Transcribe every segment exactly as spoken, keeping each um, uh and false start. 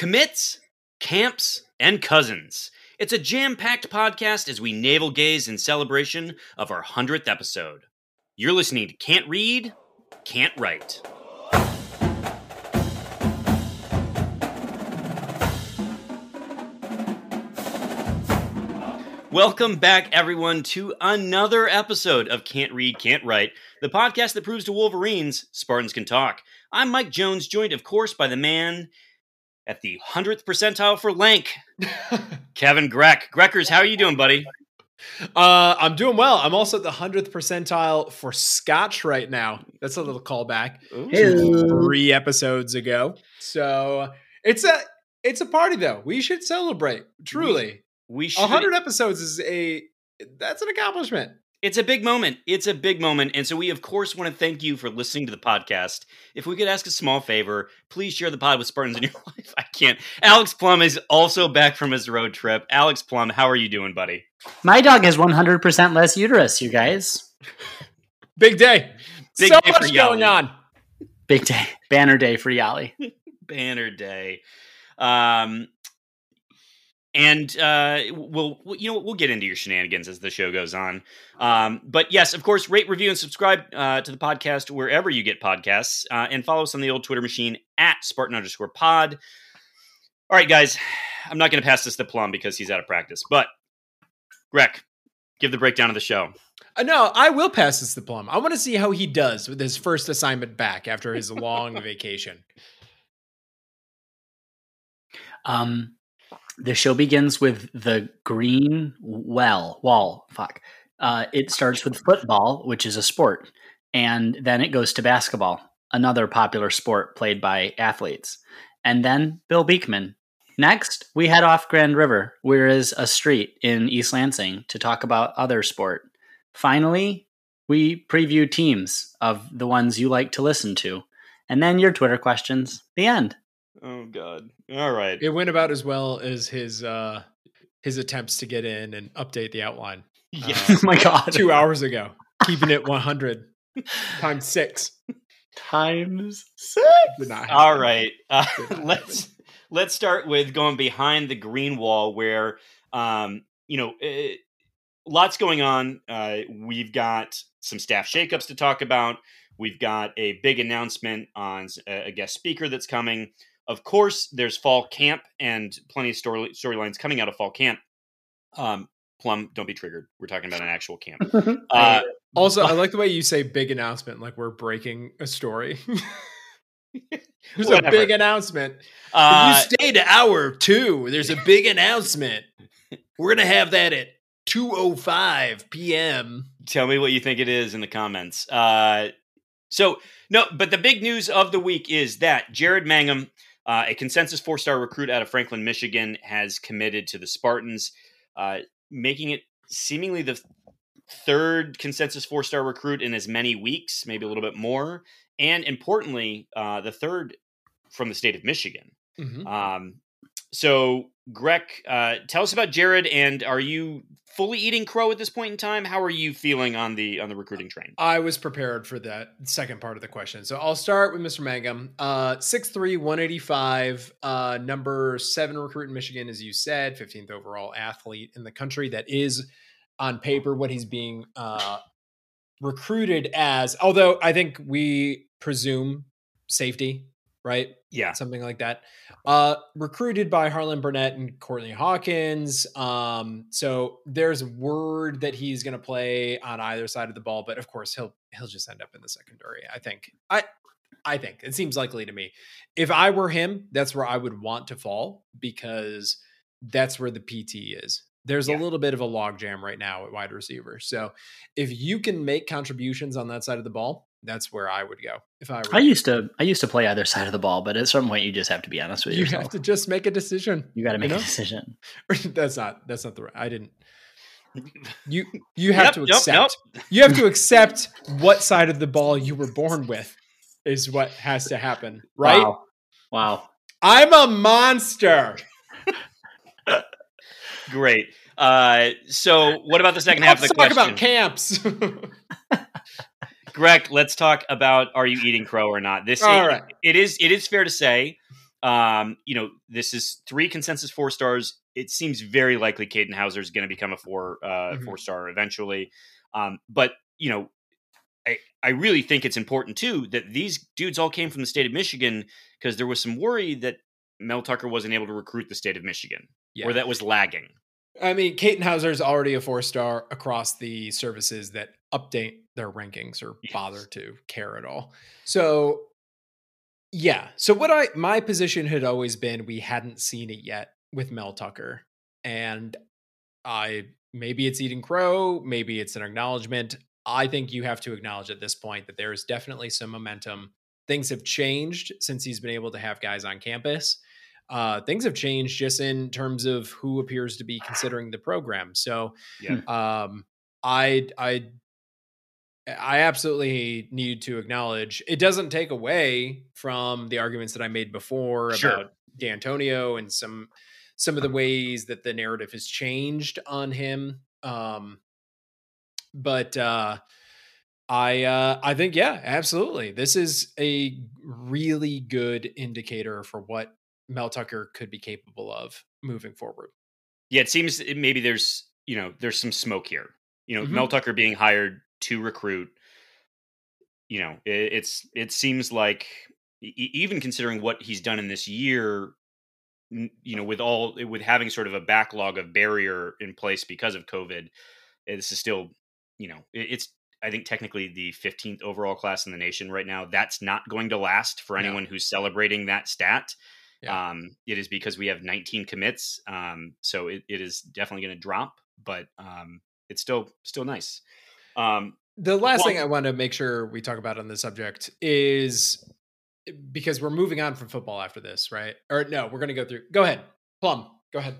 Commits, camps, and cousins. It's a jam-packed podcast as we navel gaze in celebration of our hundredth episode. You're listening to Can't Read, Can't Write. Welcome back, everyone, to another episode of Can't Read, Can't Write, the podcast that proves to Wolverines Spartans can talk. I'm Mike Jones, joined, of course, by the man at the hundredth percentile for Lank, Kevin Grek. Greckers, how are you doing, buddy? Uh, I'm doing well. I'm also at the hundredth percentile for Scotch right now. That's a little callback to three episodes ago. So it's a it's a party, though. We should celebrate, truly. We- We should. one hundred episodes is a, that's an accomplishment. It's a big moment. It's a big moment. And so we, of course, want to thank you for listening to the podcast. If we could ask a small favor, please share the pod with Spartans in your life. I can't. Alex Plum is also back from his road trip. Alex Plum, how are you doing, buddy? My dog has one hundred percent less uterus, you guys. Big day. Big so day much going on. Big day. Banner day for Yali. Banner day. Um... And uh, we'll, you know, we'll get into your shenanigans as the show goes on. Um, but yes, of course, rate, review, and subscribe uh, to the podcast wherever you get podcasts. Uh, and follow us on the old Twitter machine at Spartan underscore pod. All right, guys, I'm not going to pass this to Plum because he's out of practice. But, Grek, give the breakdown of the show. Uh, no, I will pass this to Plum. I want to see how he does with his first assignment back after his long vacation. Um... The show begins with the green well, wall, fuck. Uh, it starts with football, which is a sport, and then it goes to basketball, another popular sport played by athletes, and then Bill Beekman. Next, we head off Grand River, where is a street in East Lansing, to talk about other sport. Finally, we preview teams of the ones you like to listen to, and then your Twitter questions, the end. Oh, God. All right. It went about as well as his uh, his attempts to get in and update the outline. Yes. Uh, oh, my God. Two hours ago. Keeping it one hundred times six. Times six. All right. Uh, let's happen. let's start with going behind the green wall where, um, you know, it, lots going on. Uh, we've got some staff shakeups to talk about. We've got a big announcement on a guest speaker that's coming. Of course, there's fall camp and plenty of story storylines coming out of fall camp. Um, Plum, don't be triggered. We're talking about an actual camp. Uh, also, I like the way you say big announcement, like we're breaking a story. There's whatever. A big announcement. Uh, if you stay to hour two, there's a big announcement. We're going to have that at two oh five p.m. Tell me what you think it is in the comments. Uh, so, no, but the big news of the week is that Jared Mangum, Uh, a consensus four-star recruit out of Franklin, Michigan, has committed to the Spartans, uh, making it seemingly the third consensus four-star recruit in as many weeks, maybe a little bit more. And importantly, uh, the third from the state of Michigan. Mm-hmm. Um, so, Grek, uh, tell us about Jared, and are you fully eating crow at this point in time? How are you feeling on the on the recruiting train? I was prepared for that second part of the question. So I'll start with Mister Mangum. Uh, six three, one eighty-five, uh, number seven recruit in Michigan, as you said, fifteenth overall athlete in the country. That is, on paper, what he's being uh, recruited as, although I think we presume safety, right? Yeah. Something like that. Uh, recruited by Harlon Barnett and Courtney Hawkins. Um, so there's word that he's going to play on either side of the ball, but of course he'll, he'll just end up in the secondary. I think, I, I think it seems likely to me. If I were him, that's where I would want to fall, because that's where the P T is. There's yeah. a little bit of a logjam right now at wide receiver. So if you can make contributions on that side of the ball, that's where I would go. If I were I used to I used to play either side of the ball, but at some point you just have to be honest with you yourself. You have to just make a decision. You got to make you know? a decision. that's not that's not the right. I didn't. You you have yep, to accept. Yep, yep. You have to accept what side of the ball you were born with is what has to happen, right? Wow. wow. I'm a monster. Great. Uh, so what about the second half of the question? Let's talk about camps. Grek, let's talk about, are you eating crow or not? This All is, right. it is it is fair to say Um, you know, this is three consensus four stars. It seems very likely Kadenhauser is going to become a four uh, mm-hmm. four star eventually. Um, but, you know, I, I really think it's important, too, that these dudes all came from the state of Michigan, because there was some worry that Mel Tucker wasn't able to recruit the state of Michigan yeah. or that was lagging. I mean, Kadenhauser is already a four star across the services that update their rankings or yes. bother to care at all. So, yeah. So what I my position had always been, we hadn't seen it yet with Mel Tucker, and I maybe it's eating crow, maybe it's an acknowledgement. I think you have to acknowledge at this point that there is definitely some momentum. Things have changed since he's been able to have guys on campus. Uh, things have changed just in terms of who appears to be considering the program. So yeah. um, I, I, I absolutely need to acknowledge it doesn't take away from the arguments that I made before sure. about D'Antonio and some, some of the ways that the narrative has changed on him. Um, but uh, I, uh, I think, yeah, absolutely. This is a really good indicator for what Mel Tucker could be capable of moving forward. Yeah, it seems maybe there's, you know, there's some smoke here. You know, mm-hmm. Mel Tucker being hired to recruit, you know, it, it's it seems like e- even considering what he's done in this year, you know, with all with having sort of a backlog of barrier in place because of COVID, this is still, you know, it, it's I think technically the fifteenth overall class in the nation right now. That's not going to last for anyone no. who's celebrating that stat. Yeah. Um, it is because we have nineteen commits. Um, so it, it is definitely going to drop, but, um, it's still, still nice. Um, the last well, thing I want to make sure we talk about on this subject is because we're moving on from football after this, right? Or no, we're going to go through, go ahead, Plum, go ahead.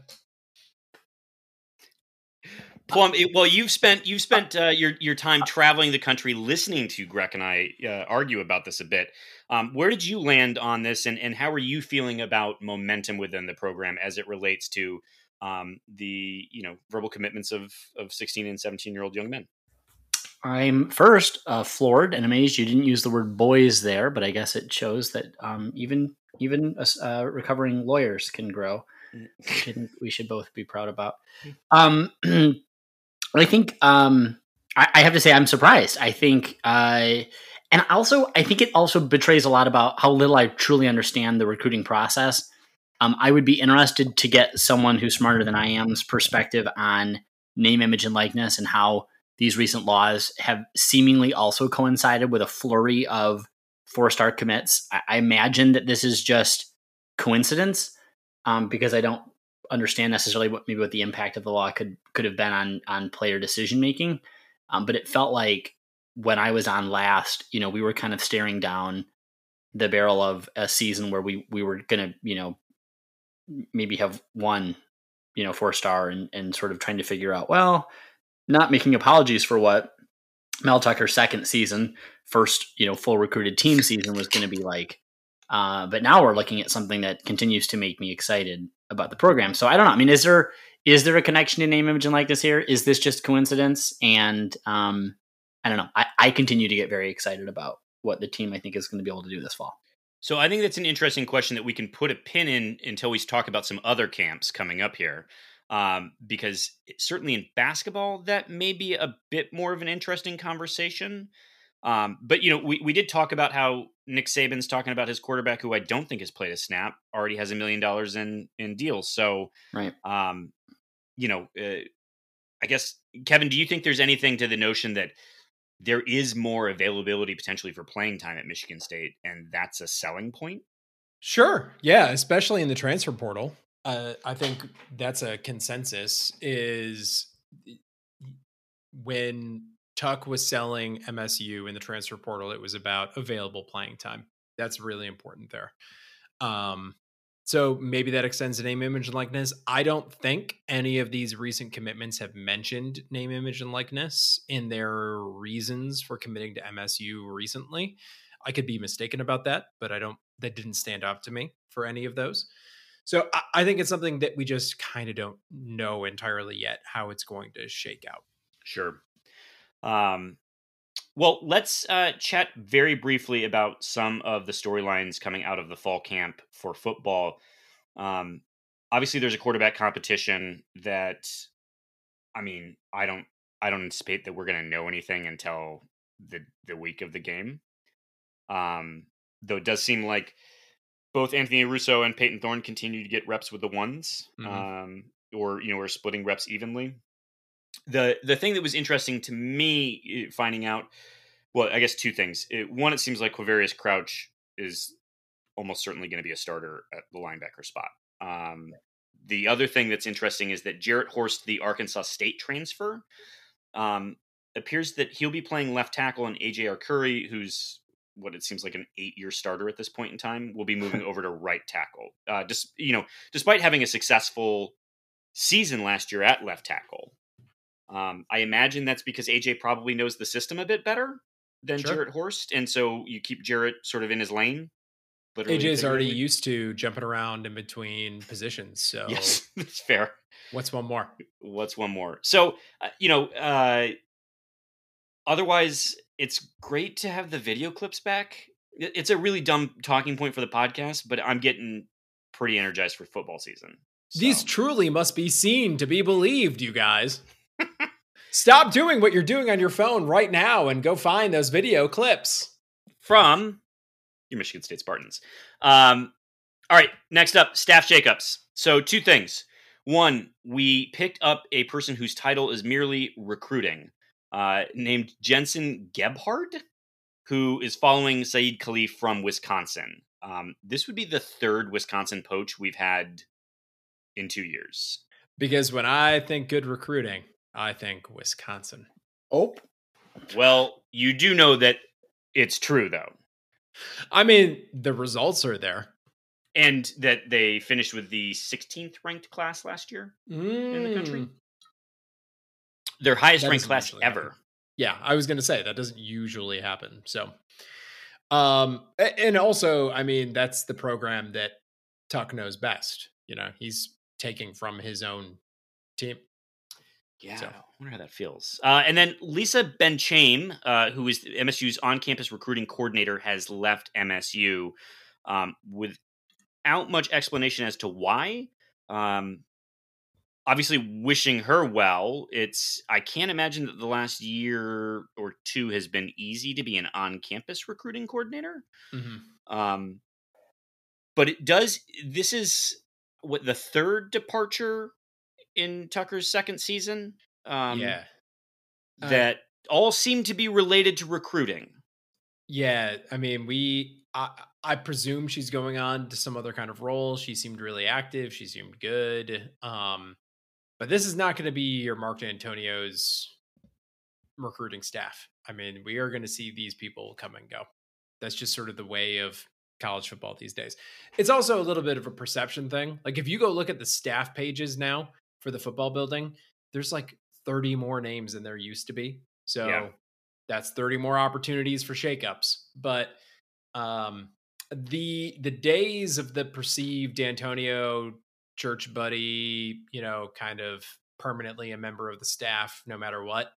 Plum, it, well, you've spent you've spent uh, your your time traveling the country, listening to Greg and I uh, argue about this a bit. Um, where did you land on this, and and how are you feeling about momentum within the program as it relates to um, the you know verbal commitments of of sixteen and seventeen year old young men? I'm first uh, floored and amazed you didn't use the word boys there, but I guess it shows that um, even even uh, recovering lawyers can grow. We should both be proud about. Um, I think um, I, I have to say I'm surprised. I think, uh, and also I think it also betrays a lot about how little I truly understand the recruiting process. Um, I would be interested to get someone who's smarter than I am's perspective on name, image, and likeness, and how these recent laws have seemingly also coincided with a flurry of four-star commits. I, I imagine that this is just coincidence um, because I don't understand necessarily what maybe what the impact of the law could could have been on on player decision making, um, but it felt like when I was on last, you know, we were kind of staring down the barrel of a season where we we were gonna, you know, maybe have one, you know, four star and and sort of trying to figure out, well, not making apologies for what Mel Tucker's second season, first, you know, full recruited team season was going to be like. Uh, but now we're looking at something that continues to make me excited about the program. So I don't know. I mean, is there is there a connection to name, image, and likeness here? Is this just coincidence? And um, I don't know. I, I continue to get very excited about what the team I think is going to be able to do this fall. So I think that's an interesting question that we can put a pin in until we talk about some other camps coming up here. Um, because certainly in basketball, that may be a bit more of an interesting conversation. Um, but, you know, we, we did talk about how Nick Saban's talking about his quarterback, who I don't think has played a snap, already has a million dollars in in deals. So, right. um, you know, uh, I guess, Kevin, do you think there's anything to the notion that there is more availability potentially for playing time at Michigan State, and that's a selling point? Sure. Yeah, especially in the transfer portal. Uh, I think that's a consensus is when Tuck was selling M S U in the transfer portal, it was about available playing time. That's really important there. Um, so maybe that extends to name, image, and likeness. I don't think any of these recent commitments have mentioned name, image, and likeness in their reasons for committing to M S U recently. I could be mistaken about that, but I don't, that didn't stand out to me for any of those. So I, I think it's something that we just kind of don't know entirely yet how it's going to shake out. Sure. Um, Well, let's uh, chat very briefly about some of the storylines coming out of the fall camp for football. Um, obviously, there's a quarterback competition that, I mean, I don't, I don't anticipate that we're going to know anything until the the week of the game. Um, though it does seem like both Anthony Russo and Peyton Thorne continue to get reps with the ones, mm-hmm. um, or you know, are splitting reps evenly. The the thing that was interesting to me finding out, well, I guess two things. It, one, it seems like Quavaris Crouch is almost certainly going to be a starter at the linebacker spot. Um, the other thing that's interesting is that Jarrett Horst, the Arkansas State transfer, um, appears that he'll be playing left tackle, and A J R Curry, who's what it seems like an eight-year starter at this point in time, will be moving over to right tackle. Uh, just, you know, despite having a successful season last year at left tackle. Um, I imagine that's because A J probably knows the system a bit better than sure. Jarrett Horst. And so you keep Jarrett sort of in his lane. A J's already used to jumping around in between positions. So yes, that's fair. What's one more? What's one more? So, uh, you know, uh, otherwise it's great to have the video clips back. It's a really dumb talking point for the podcast, but I'm getting pretty energized for football season. So. These truly must be seen to be believed, you guys. Stop doing what you're doing on your phone right now and go find those video clips from your Michigan State Spartans. Um, all right, next up, Staff Jacobs. So two things. One, we picked up a person whose title is merely recruiting, uh, named Jensen Gebhard, who is following Saeed Khalif from Wisconsin. Um, this would be the third Wisconsin poach we've had in two years. Because when I think good recruiting, I think Wisconsin. Oh, well, you do know that it's true, though. I mean, the results are there. And that they finished with the sixteenth ranked class last year mm. in the country. Their highest ranked class ever. Happen. Yeah, I was going to say that doesn't usually happen. So, um, and also, I mean, that's the program that Tuck knows best. You know, he's taking from his own team. Yeah, so. I wonder how that feels. Uh, and then Lisa Benchain, uh, who is M S U's on-campus recruiting coordinator, has left M S U um, without much explanation as to why. Um, obviously, wishing her well. It's I can't imagine that the last year or two has been easy to be an on-campus recruiting coordinator. Mm-hmm. Um, but it does. This is what the third departure in Tucker's second season, um, yeah, uh, that all seem to be related to recruiting. Yeah, I mean, we, I, I presume she's going on to some other kind of role. She seemed really active. She seemed good. Um, but this is not going to be your Mark D'Antonio's recruiting staff. I mean, we are going to see these people come and go. That's just sort of the way of college football these days. It's also a little bit of a perception thing. Like if you go look at the staff pages now for the football building, there's like thirty more names than there used to be. So yeah. That's thirty more opportunities for shakeups. But um, the the days of the perceived D'Antonio church buddy, you know, kind of permanently a member of the staff, no matter what,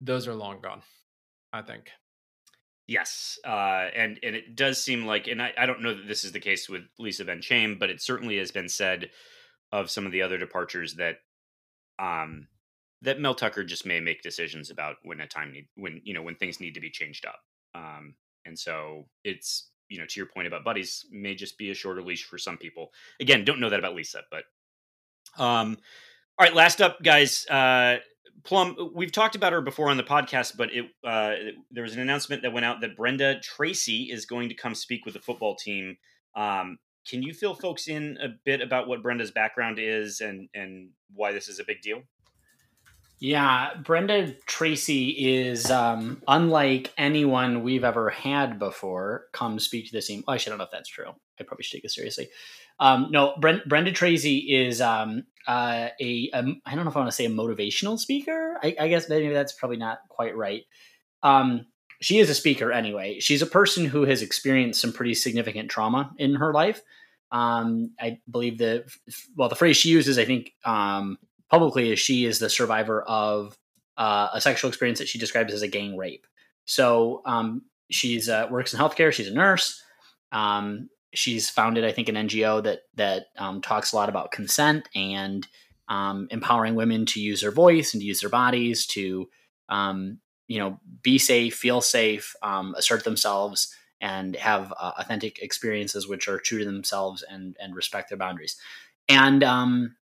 those are long gone, I think. Yes. Uh, and, and it does seem like, and I, I don't know that this is the case with Lisa Benchain, but it certainly has been said of some of the other departures that, um, that Mel Tucker just may make decisions about when a time need when you know when things need to be changed up, um, and so it's you know to your point about buddies may just be a shorter leash for some people. Again, don't know that about Lisa, but um, all right. Last up, guys, uh, Plum. We've talked about her before on the podcast, but it uh, there was an announcement that went out that Brenda Tracy is going to come speak with the football team. Um, Can you fill folks in a bit about what Brenda's background is and, and why this is a big deal? Yeah, Brenda Tracy is um, unlike anyone we've ever had before come speak to the team. Oh, actually, I don't know if that's true. I probably should take it seriously. Um, no, Brent, Brenda Tracy is um, uh, a, a, I don't know if I want to say a motivational speaker. I, I guess maybe that's probably not quite right. Um, she is a speaker anyway. She's a person who has experienced some pretty significant trauma in her life. Um, I believe the, well, the phrase she uses, I think, um, publicly is she is the survivor of uh, a sexual experience that she describes as a gang rape. So um, she's uh, works in healthcare. She's a nurse. Um, she's founded, I think, an N G O that that um, talks a lot about consent and um, empowering women to use their voice and to use their bodies to, um, you know, be safe, feel safe, um, assert themselves, and have uh, authentic experiences which are true to themselves and and respect their boundaries. And um,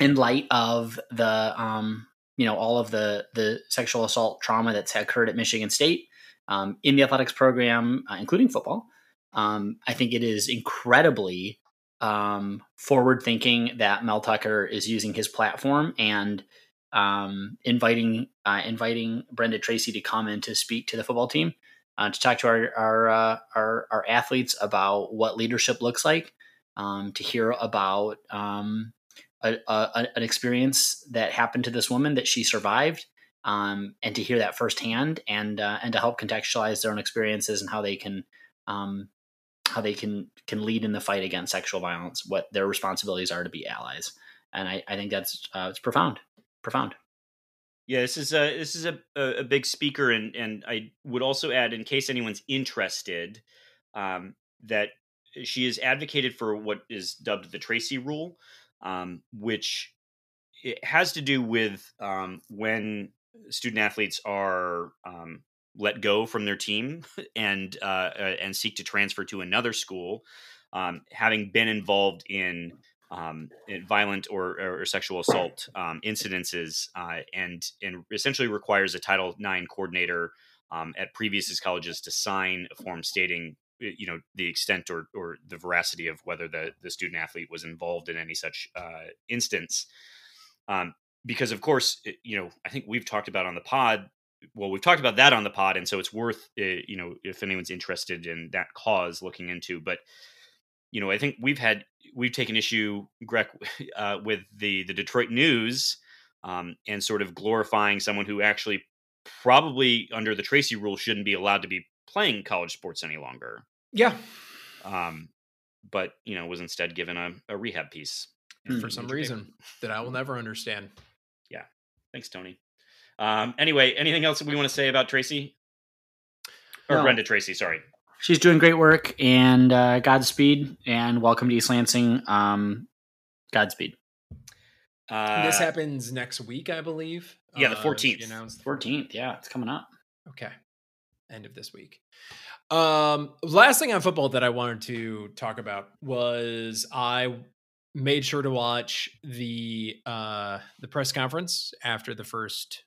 in light of the, um, you know, all of the the sexual assault trauma that's occurred at Michigan State um, in the athletics program, uh, including football, um, I think it is incredibly um, forward thinking that Mel Tucker is using his platform and um, inviting uh, inviting Brenda Tracy to come in to speak to the football team, uh, to talk to our our, uh, our our athletes about what leadership looks like. Um, to hear about um, a, a, an experience that happened to this woman that she survived, um, and to hear that firsthand, and uh, and to help contextualize their own experiences and how they can um, how they can can lead in the fight against sexual violence, what their responsibilities are to be allies. And I, I think that's uh, it's profound, profound. Yeah, this is a this is a a big speaker, and and I would also add, in case anyone's interested, um, that. She has advocated for what is dubbed the Tracy Rule, um, which it has to do with um, when student athletes are um, let go from their team and uh, and seek to transfer to another school, um, having been involved in, um, in violent or, or sexual assault um, incidences, uh, and and essentially requires a Title nine coordinator um, at previous colleges to sign a form stating, you know, the extent or, or the veracity of whether the, the student athlete was involved in any such uh, instance. Um, because of course, it, you know, I think we've talked about on the pod, well, we've talked about that on the pod. And so it's worth, uh, you know, if anyone's interested in that cause, looking into, but, you know, I think we've had, we've taken issue, Greg, uh, with the, the Detroit News um, and sort of glorifying someone who actually probably under the Tracy Rule shouldn't be allowed to be playing college sports any longer. Yeah. Um, but, you know, was instead given a, a rehab piece. Mm, for some reason that I will never understand. Yeah. Thanks, Tony. Um, anyway, anything else that we want to say about Tracy? Or no. Brenda Tracy, sorry. She's doing great work, and uh, Godspeed, and welcome to East Lansing. Um, Godspeed. Uh, this happens next week, I believe. Yeah, the fourteenth. Uh, the fourteenth, yeah. It's coming up. Okay. End of this week. Um, last thing on football that I wanted to talk about was I made sure to watch the uh, the press conference after the first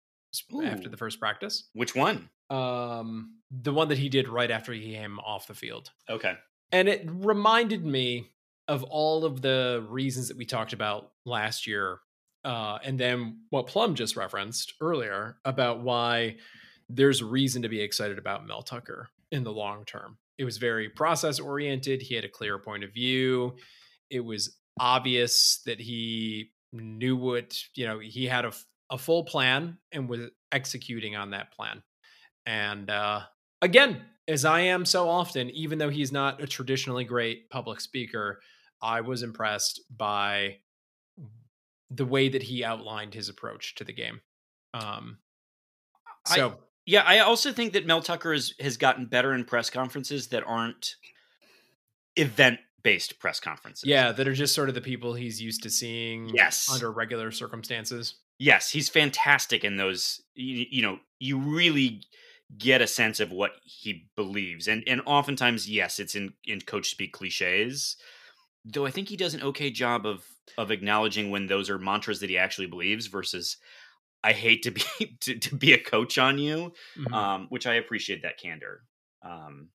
Ooh. after the first practice. Which one? Um, the one that he did right after he came off the field. Okay. And it reminded me of all of the reasons that we talked about last year, uh, and then what Plum just referenced earlier about why there's reason to be excited about Mel Tucker in the long term. It was very process oriented. He had a clear point of view. It was obvious that he knew what, you know, he had a, a full plan and was executing on that plan. And uh, again, as I am so often, even though he's not a traditionally great public speaker, I was impressed by the way that he outlined his approach to the game. Um, so. I- Yeah, I also think that Mel Tucker is, has gotten better in press conferences that aren't event-based press conferences. Yeah, that are just sort of the people he's used to seeing yes. under regular circumstances. Yes, he's fantastic in those. You, you know, you really get a sense of what he believes. And and oftentimes, yes, it's in, in coach speak cliches, though I think he does an okay job of of acknowledging when those are mantras that he actually believes versus... I hate to be to, to be a coach on you, mm-hmm. um, which I appreciate that candor. Um,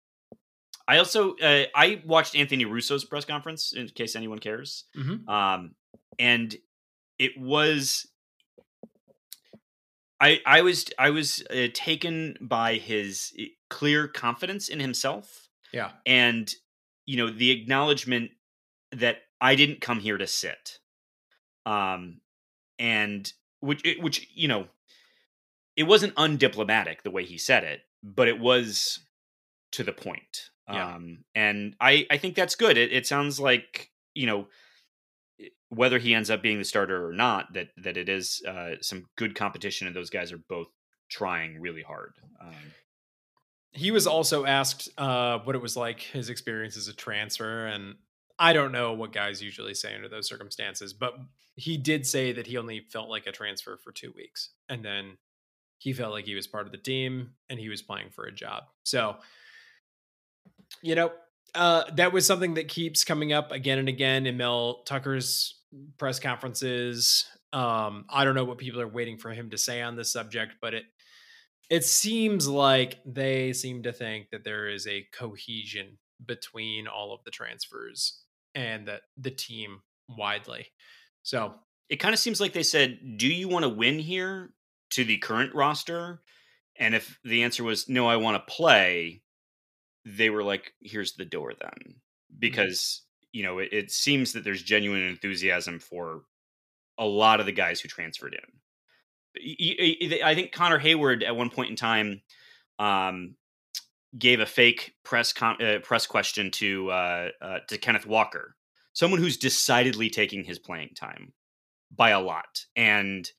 I also uh, I watched Anthony Russo's press conference in case anyone cares, mm-hmm. um, and it was I I was I was uh, taken by his clear confidence in himself. Yeah, and you know the acknowledgement that I didn't come here to sit, um, and. Which, which you know, it wasn't undiplomatic the way he said it, but it was to the point. Yeah. Um, and I, I think that's good. It, it sounds like, you know, whether he ends up being the starter or not, that that it is uh, some good competition, and those guys are both trying really hard. Um, He was also asked uh, what it was like, his experience as a transfer. And I don't know what guys usually say under those circumstances, but he did say that he only felt like a transfer for two weeks. And then he felt like he was part of the team and he was playing for a job. So, you know, uh, that was something that keeps coming up again and again in Mel Tucker's press conferences. Um, I don't know what people are waiting for him to say on this subject, but it, It seems like they seem to think that there is a cohesion between all of the transfers and the, the team widely. So it kind of seems like they said, do you want to win here to the current roster? And if the answer was no, I want to play, they were like, here's the door then. Because, mm-hmm. you know, it, it seems that there's genuine enthusiasm for a lot of the guys who transferred in. I think Connor Hayward at one point in time um, gave a fake press com- uh, press question to uh, uh, to Kenneth Walker, someone who's decidedly taking his playing time by a lot, and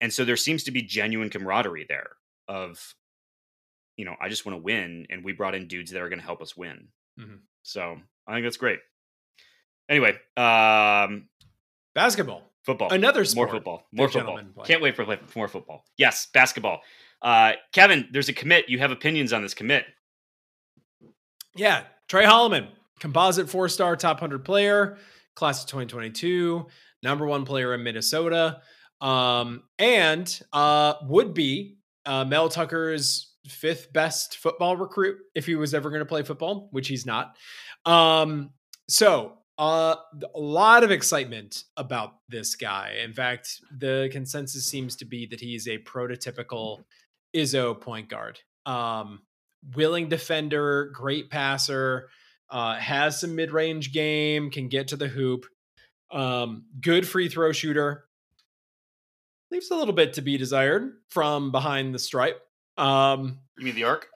and so there seems to be genuine camaraderie there. Of, you know, I just want to win, and we brought in dudes that are going to help us win. Mm-hmm. So I think that's great. Anyway, um, basketball. Football. Another sport. More football. More football. Can't wait for more football. Yes, basketball. Uh, Kevin, there's a commit. You have opinions on this commit. Yeah. Trey Holloman, composite four-star top one hundred player, class of twenty twenty-two, number one player in Minnesota, um, and uh, would be uh, Mel Tucker's fifth best football recruit if he was ever going to play football, which he's not. Um, so... Uh, a lot of excitement about this guy. In fact, the consensus seems to be that he's a prototypical Izzo point guard. Um, willing defender, great passer, uh, has some mid-range game, can get to the hoop, um, good free throw shooter. Leaves a little bit to be desired from behind the stripe. Um, you mean the arc?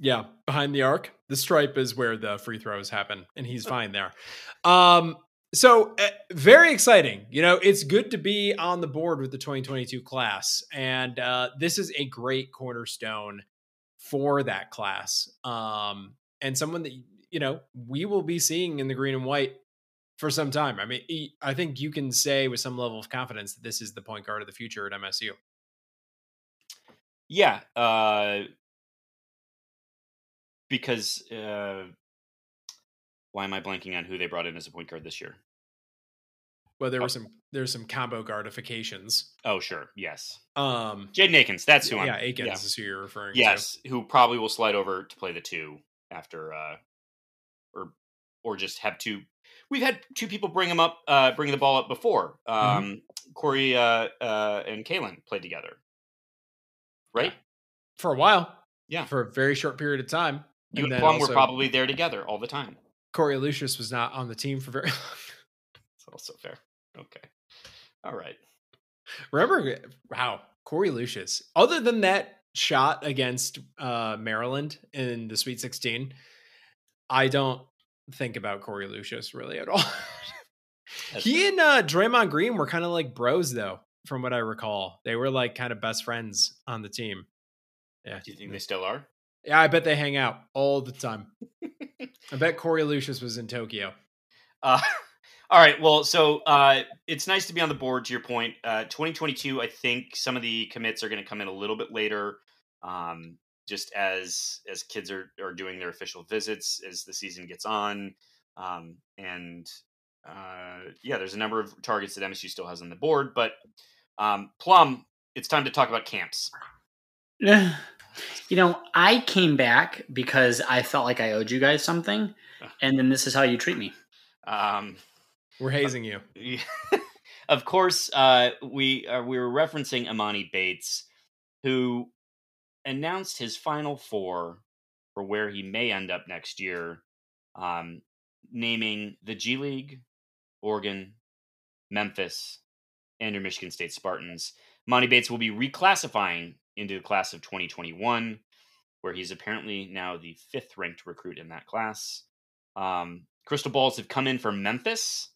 Yeah, behind the arc. The stripe is where the free throws happen, and he's fine there. Um, so uh, very exciting. You know, it's good to be on the board with the twenty twenty-two class, and uh, this is a great cornerstone for that class. Um, and someone that, you know, we will be seeing in the green and white for some time. I mean, I think you can say with some level of confidence that this is the point guard of the future at M S U. Yeah, uh... Because uh, why am I blanking on who they brought in as a point guard this year? Well, there oh. were some there's some combo guardifications. Oh, sure. Yes. Um, Jaden Akins. That's who yeah, I'm. Yeah, Akins yeah. is who you're referring yes, to. Yes, who probably will slide over to play the two after uh, or or just have two. We've had two people bring him up, uh, bring the ball up before. Um, mm-hmm. Corey uh, uh, and Kalen played together. Right? Yeah. For a while. Yeah. For a very short period of time. You and, and Plum also, were probably there together all the time. Corey Lucious was not on the team for very long. That's also fair. Okay. All right. Remember, wow, Corey Lucious. Other than that shot against uh, Maryland in the Sweet sixteen, I don't think about Corey Lucious really at all. he fair. and uh, Draymond Green were kind of like bros, though, from what I recall. They were like kind of best friends on the team. Yeah. Do you think they still are? Yeah, I bet they hang out all the time. I bet Corey Lucious was in Tokyo. Uh, all right. Well, so uh, it's nice to be on the board, to your point. Uh, twenty twenty-two, I think some of the commits are going to come in a little bit later, um, just as as kids are, are doing their official visits as the season gets on. Um, and uh, yeah, there's a number of targets that M S U still has on the board. But um, Plum, it's time to talk about camps. Yeah. You know, I came back because I felt like I owed you guys something, and then this is how you treat me. Um, we're hazing you. Of course, uh, we uh, we were referencing Emoni Bates, who announced his Final Four for where he may end up next year, um, naming the G League, Oregon, Memphis, and your Michigan State Spartans. Emoni Bates will be reclassifying into the class of twenty twenty-one, where he's apparently now the fifth ranked recruit in that class. Um, crystal balls have come in for Memphis.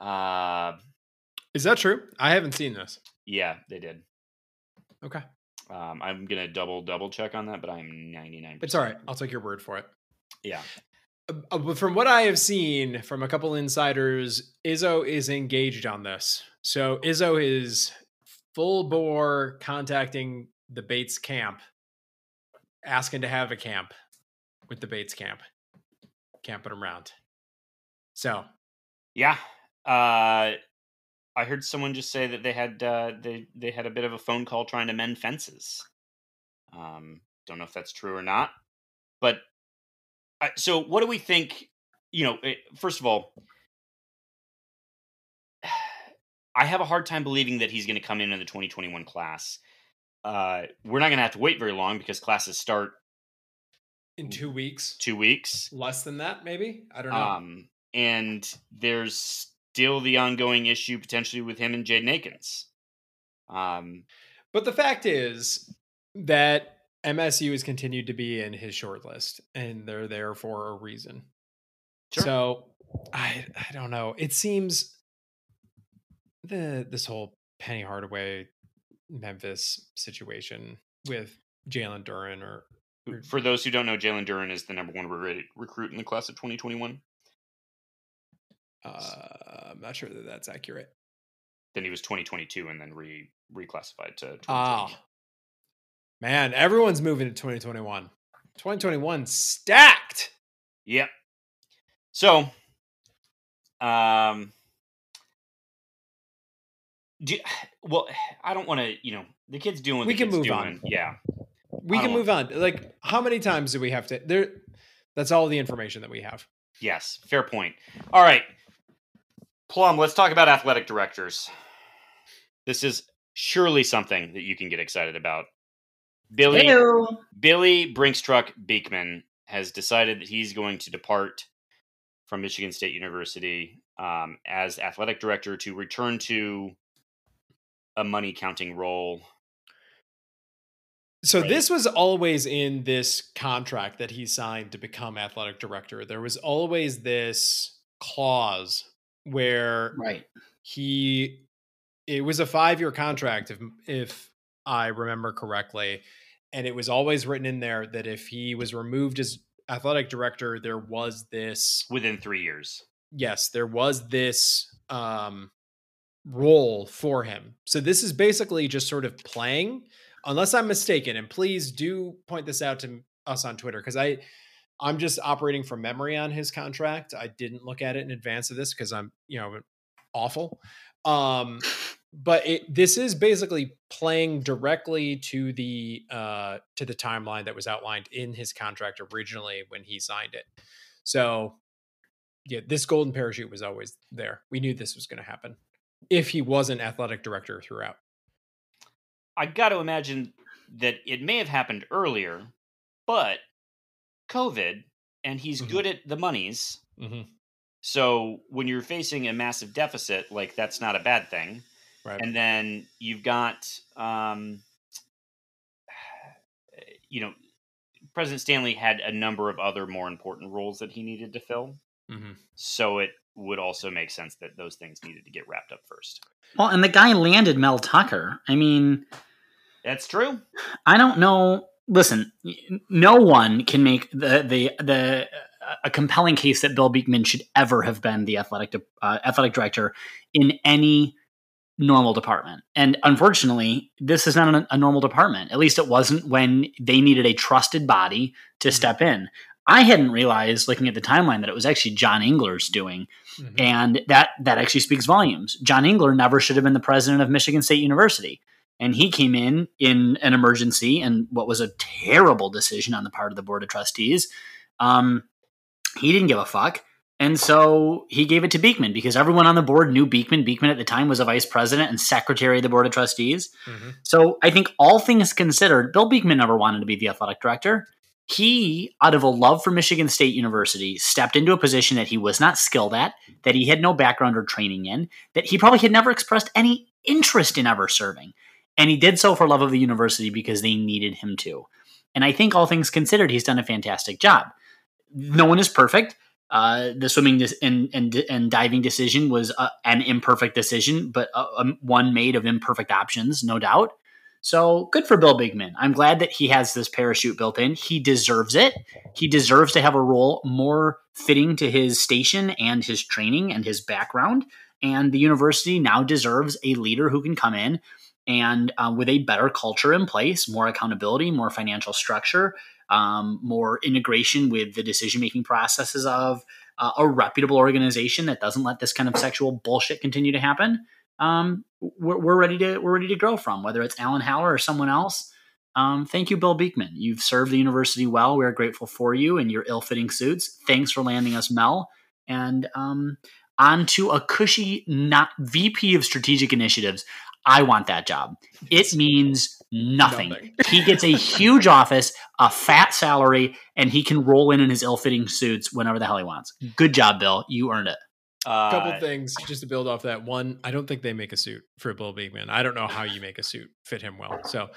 Uh, Is that true? I haven't seen this. Yeah, they did. Okay. Um, I'm going to double, double check on that, but I'm ninety-nine percent. It's all right. I'll take your word for it. Yeah. Uh, from what I have seen from a couple insiders, Izzo is engaged on this. So Izzo is full bore contacting the Bates camp, asking to have a camp with the Bates camp, camping around. So, yeah. Uh, I heard someone just say that they had uh, they they had a bit of a phone call trying to mend fences. Um, don't know if that's true or not, but uh, so what do we think? You know, it, first of all, I have a hard time believing that he's going to come in in the twenty twenty-one class. Uh, we're not going to have to wait very long because classes start in two weeks. Two weeks, less than that, maybe. I don't know. Um, and there's still the ongoing issue potentially with him and Jaden Akins. Um, but the fact is that M S U has continued to be in his short list and they're there for a reason. Sure. So I I don't know. It seems the this whole Penny Hardaway Memphis situation with Jalen Duren or, or for those who don't know, Jalen Duren is the number one re- recruit in the class of twenty twenty-one. Uh, I'm not sure that that's accurate. Then he was twenty twenty-two and then re reclassified to twenty twenty. Oh, man, everyone's moving to twenty twenty-one. twenty twenty-one stacked. Yep. So, um, do well. I don't want to. You know, the kid's doing. What we the can kid's move doing. on. Yeah, we can move on. Like, how many times do we have to? There, that's all the information that we have. Yes, fair point. All right. Plum, let's talk about athletic directors. This is surely something that you can get excited about. Billy Hello. Billy Brinkstruck Beekman has decided that he's going to depart from Michigan State University um, as athletic director to return to a money counting role. So right. This was always in this contract that he signed to become athletic director. There was always this clause where right. he, it was a five-year contract, if if I remember correctly. And it was always written in there that if he was removed as athletic director, there was this. Within three years. Yes, there was this um, role for him. So this is basically just sort of playing. Unless I'm mistaken, and please do point this out to us on Twitter, because I, I'm just operating from memory on his contract. I didn't look at it in advance of this because I'm, you know, awful. Um, but it, this is basically playing directly to the uh, to the timeline that was outlined in his contract originally when he signed it. So, yeah, this golden parachute was always there. We knew this was going to happen if he wasn't athletic director throughout. I got to imagine that it may have happened earlier, but COVID, and he's mm-hmm. good at the monies. Mm-hmm. So when you're facing a massive deficit, like that's not a bad thing. Right. And then you've got, um, you know, President Stanley had a number of other more important roles that he needed to fill. Mm-hmm. So it would also make sense that those things needed to get wrapped up first. Well, and the guy landed Mel Tucker. I mean... That's true. I don't know. Listen, no one can make the the the uh, a compelling case that Bill Beekman should ever have been the athletic de- uh, athletic director in any normal department. And unfortunately, this is not an, a normal department. At least it wasn't when they needed a trusted body to mm-hmm. step in. I hadn't realized, looking at the timeline, that it was actually John Engler's doing. Mm-hmm. And that that actually speaks volumes. John Engler never should have been the president of Michigan State University. And he came in in an emergency and what was a terrible decision on the part of the Board of Trustees. Um, he didn't give a fuck. And so he gave it to Beekman because everyone on the board knew Beekman. Beekman at the time was a vice president and secretary of the Board of Trustees. Mm-hmm. So I think all things considered, Bill Beekman never wanted to be the athletic director. He, out of a love for Michigan State University, stepped into a position that he was not skilled at, that he had no background or training in, that he probably had never expressed any interest in ever serving. And he did so for love of the university because they needed him to. And I think all things considered, he's done a fantastic job. No one is perfect. Uh, the swimming dis- and, and and diving decision was uh, an imperfect decision, but uh, um, one made of imperfect options, no doubt. So good for Bill Beekman. I'm glad that he has this parachute built in. He deserves it. He deserves to have a role more fitting to his station and his training and his background. And the university now deserves a leader who can come in and uh, with a better culture in place, more accountability, more financial structure, um, more integration with the decision-making processes of uh, a reputable organization that doesn't let this kind of sexual bullshit continue to happen. Um, we're, we're ready to, we're ready to grow from, whether it's Alan Haller or someone else. Um, thank you, Bill Beekman. You've served the university well. We're grateful for you and your ill-fitting suits. Thanks for landing us, Mel. And, um, on to a cushy not V P of strategic initiatives. I want that job. It means nothing. nothing. He gets a huge office, a fat salary, and he can roll in in his ill-fitting suits whenever the hell he wants. Good job, Bill. You earned it. Uh, couple things just to build off that. One, I don't think they make a suit for Bill Beekman. I don't know how you make a suit fit him well. So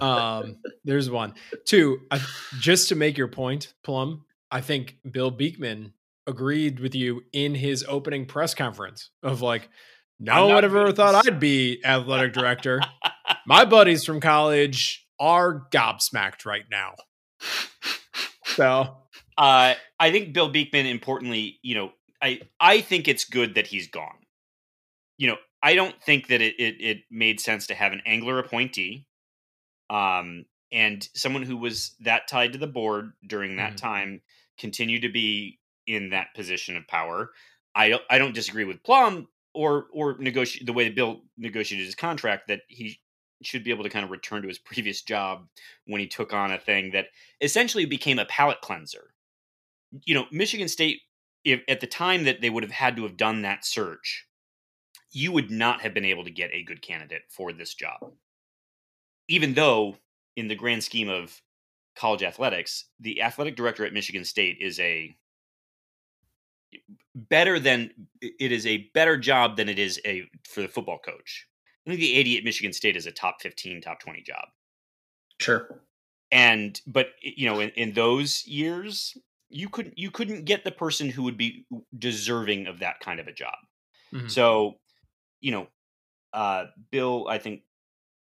um, there's one. Two, I, just to make your point, Plum, I think Bill Beekman agreed with you in his opening press conference of like, no one ever thought I'd be athletic director. My buddies from college are gobsmacked right now. So uh, I think Bill Beekman, importantly, you know, I, I think it's good that he's gone. You know, I don't think that it it, it made sense to have an Engler appointee um, and someone who was that tied to the board during that mm. time continue to be in that position of power. I don't, I don't disagree with Plum or or negotiate the way that Bill negotiated his contract, that he should be able to kind of return to his previous job when he took on a thing that essentially became a palate cleanser. You know, Michigan State, if at the time that they would have had to have done that search, you would not have been able to get a good candidate for this job. Even though in the grand scheme of college athletics, the athletic director at Michigan State is a better than it is a better job than it is a for the football coach. I think the A D at Michigan State is a top fifteen, top twenty job. Sure. And, but you know, in, in those years, you couldn't you couldn't get the person who would be deserving of that kind of a job. Mm-hmm. So, you know, uh, Bill, I think,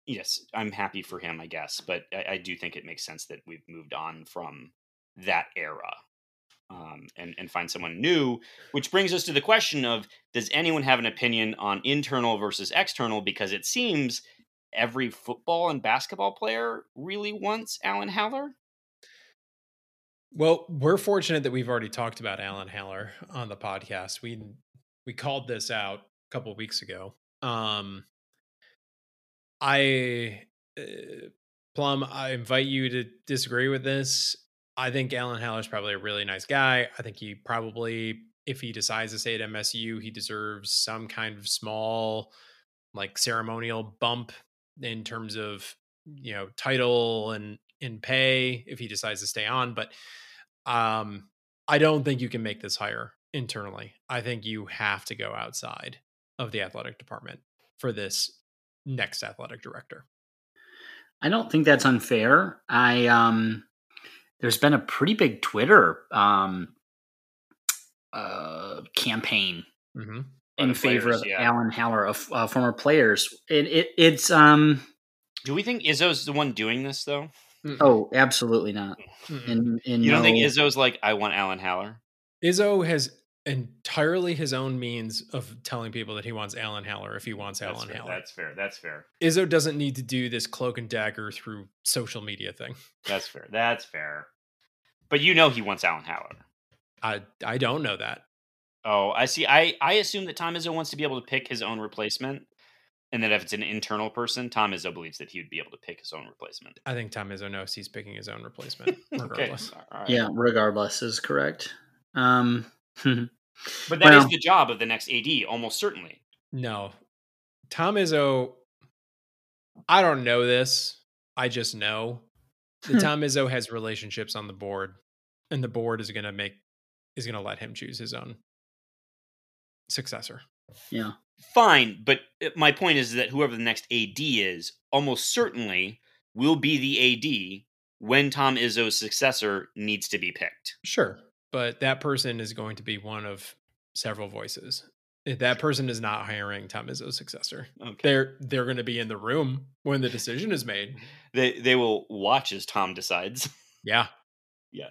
yes, I'm happy for him, I guess. But I, I do think it makes sense that we've moved on from that era um, and, and find someone new, which brings us to the question of, does anyone have an opinion on internal versus external? Because it seems every football and basketball player really wants Alan Haller. Well, we're fortunate that we've already talked about Alan Haller on the podcast. We we called this out a couple of weeks ago. Um, I, uh, Plum, I invite you to disagree with this. I think Alan Haller's probably a really nice guy. I think he probably, if he decides to stay at M S U, he deserves some kind of small, like, ceremonial bump in terms of, you know, title and in pay if he decides to stay on. But um, I don't think you can make this hire internally. I think you have to go outside of the athletic department for this next athletic director. I don't think that's unfair. I um, there's been a pretty big Twitter um, uh, campaign mm-hmm. in of favor players, of yeah. Alan Haller, of uh, former players. It, it, it's um, do we think Izzo's the one doing this though? Oh, absolutely not. In, in you don't no... think Izzo's like, I want Alan Haller? Izzo has entirely his own means of telling people that he wants Alan Haller if he wants that's Alan fair, Haller. That's fair. That's fair. Izzo doesn't need to do this cloak and dagger through social media thing. That's fair. That's fair. But you know he wants Alan Haller. I I don't know that. Oh, I see. I, I assume that Tom Izzo wants to be able to pick his own replacement. And that if it's an internal person, Tom Izzo believes that he would be able to pick his own replacement. I think Tom Izzo knows he's picking his own replacement, regardless. Okay. All right. Yeah, regardless is correct. Um, but that well, is the job of the next A D, almost certainly. No. Tom Izzo, I don't know this. I just know that Tom Izzo has relationships on the board, and the board is going to make, is going to let him choose his own successor. Yeah. Fine, but my point is that whoever the next A D is almost certainly will be the A D when Tom Izzo's successor needs to be picked. Sure, but that person is going to be one of several voices. That person is not hiring Tom Izzo's successor. Okay. They're they're going to be in the room when the decision is made. They they will watch as Tom decides. Yeah, yeah,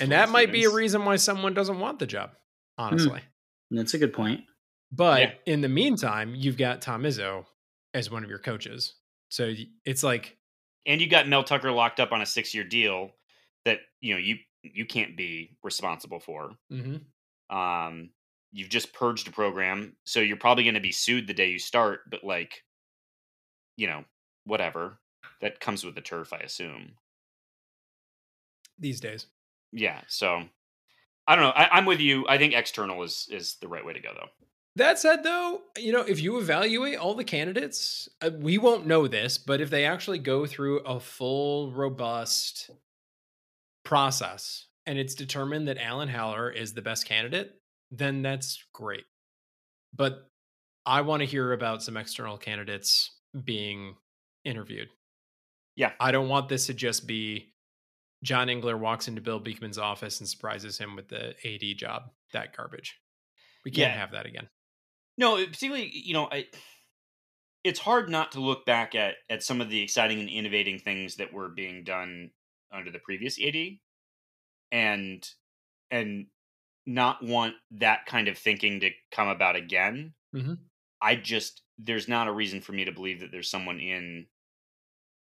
and that might be a reason why someone doesn't want the job. Honestly, mm, that's a good point. But yeah. in the meantime, you've got Tom Izzo as one of your coaches, so it's like, and you got Mel Tucker locked up on a six-year deal that you know you you can't be responsible for. Mm-hmm. Um. You've just purged a program, so you're probably going to be sued the day you start, but like, you know, whatever. That comes with the turf, I assume. These days. Yeah, so I don't know. I, I'm with you. I think external is is the right way to go, though. That said, though, you know, if you evaluate all the candidates, uh, we won't know this, but if they actually go through a full, robust process and it's determined that Alan Haller is the best candidate, then that's great. But I want to hear about some external candidates being interviewed. Yeah. I don't want this to just be John Engler walks into Bill Beekman's office and surprises him with the A D job. That garbage. We can't yeah. have that again. No, particularly, you know, I, it's hard not to look back at, at some of the exciting and innovating things that were being done under the previous A D and, and, not want that kind of thinking to come about again. Mm-hmm. I just, there's not a reason for me to believe that there's someone in,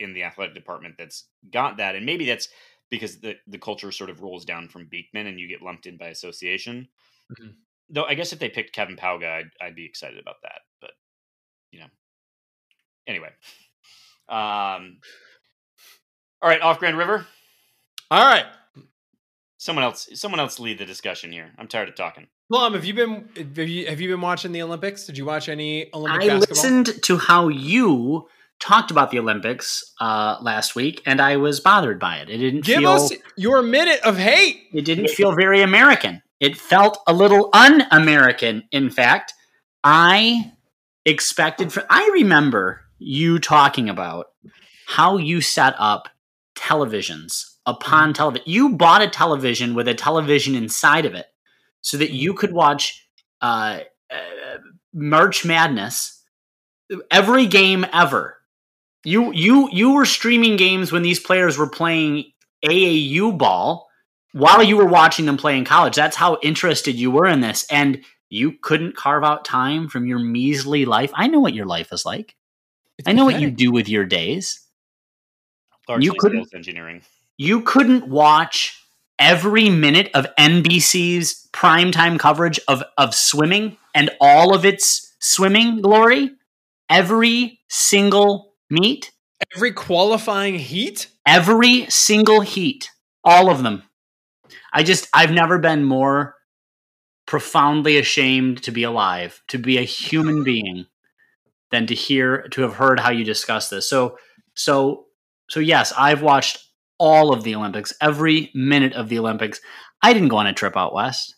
in the athletic department that's got that. And maybe that's because the, the culture sort of rolls down from Beekman and you get lumped in by association. Mm-hmm. Though I guess if they picked Kevin Pauga, I'd, I'd be excited about that, but you know, anyway. Um, all right. Off Grand River. All right. Someone else, someone else lead the discussion here. I'm tired of talking. Plum, have you been have you, have you been watching the Olympics? Did you watch any Olympic I basketball? I listened to how you talked about the Olympics uh, last week, and I was bothered by it. It didn't Give feel... us your minute of hate! It didn't feel very American. It felt a little un-American, in fact. I expected... For, I remember you talking about how you set up televisions upon television. You bought a television with a television inside of it so that you could watch uh, uh, March Madness, every game ever. You you you were streaming games when these players were playing A A U ball while you were watching them play in college. That's how interested you were in this. And you couldn't carve out time from your measly life. I know what your life is like. It's I know pathetic. What you do with your days. Largely you couldn't engineering. You couldn't watch every minute of N B C's primetime coverage of, of swimming and all of its swimming glory. Every single meet. Every qualifying heat. Every single heat. All of them. I just, I've never been more profoundly ashamed to be alive, to be a human being, than to hear, to have heard how you discuss this. So, so, so yes, I've watched all of the Olympics, every minute of the Olympics. I didn't go on a trip out west.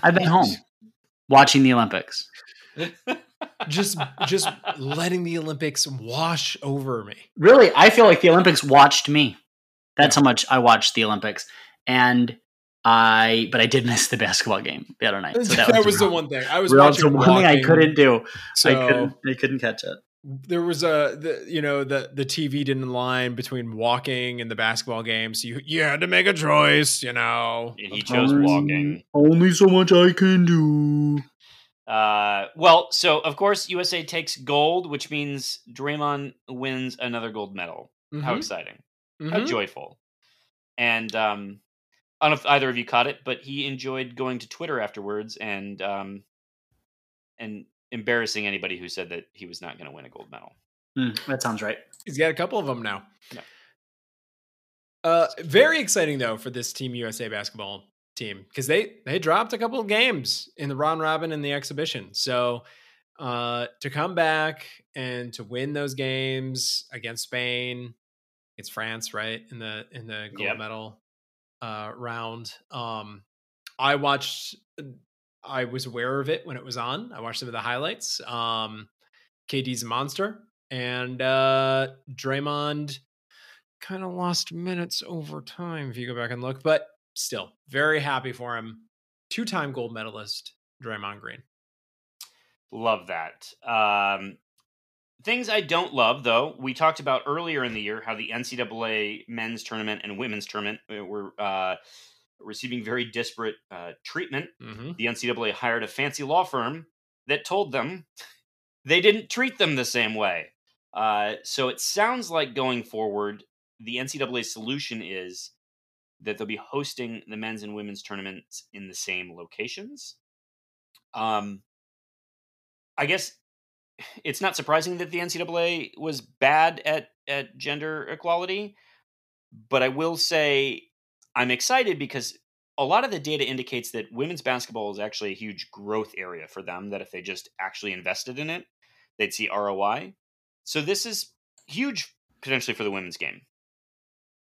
I've been home watching the Olympics. Just just letting the Olympics wash over me. Really, I feel like the Olympics watched me. That's how much I watched the Olympics. And I but I did miss the basketball game the other night. So that, that was, was the one thing. I was watching the one walking. Thing I couldn't do. So I couldn't I couldn't catch it. There was a, the, you know, the, the T V didn't align between walking and the basketball game. So you, you had to make a choice, you know. And he chose walking. Only so much I can do. Uh, well, so, of course, U S A takes gold, which means Draymond wins another gold medal. Mm-hmm. How exciting. Mm-hmm. How joyful. And um, I don't know if either of you caught it, but he enjoyed going to Twitter afterwards and um, and... embarrassing anybody who said that he was not going to win a gold medal. Mm, that sounds right. He's got a couple of them now. Yeah. Uh, very exciting though for this Team U S A basketball team because they they dropped a couple of games in the round robin and the exhibition. So uh, to come back and to win those games against Spain, it's France, right in the in the gold yep. medal uh, round. Um, I watched. I was aware of it when it was on. I watched some of the highlights. Um, K D's a monster. And uh, Draymond kind of lost minutes over time, if you go back and look. But still, very happy for him. Two-time gold medalist, Draymond Green. Love that. Um, things I don't love, though, we talked about earlier in the year how the N C double A men's tournament and women's tournament were uh, receiving very disparate uh, treatment. Mm-hmm. The N C double A hired a fancy law firm that told them they didn't treat them the same way. Uh, so it sounds like going forward, the N C double A solution is that they'll be hosting the men's and women's tournaments in the same locations. Um, I guess it's not surprising that the N C double A was bad at, at gender equality, but I will say I'm excited because a lot of the data indicates that women's basketball is actually a huge growth area for them, that if they just actually invested in it, they'd see R O I. So this is huge potentially for the women's game.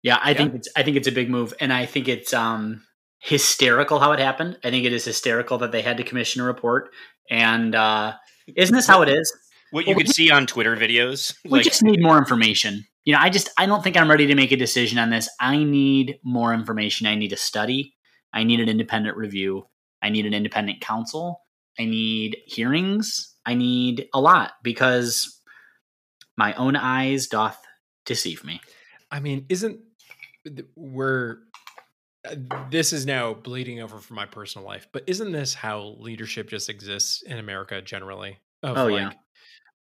Yeah, I yeah. think it's I think it's a big move, and I think it's um, hysterical how it happened. I think it is hysterical that they had to commission a report. And uh, isn't this how it is? What you well, could we, see on Twitter videos. We like, just need more information. You know, I just I don't think I'm ready to make a decision on this. I need more information. I need a study. I need an independent review. I need an independent counsel. I need hearings. I need a lot because my own eyes doth deceive me. I mean, isn't we're this is now bleeding over from my personal life, but isn't this how leadership just exists in America generally? Of oh, like, yeah.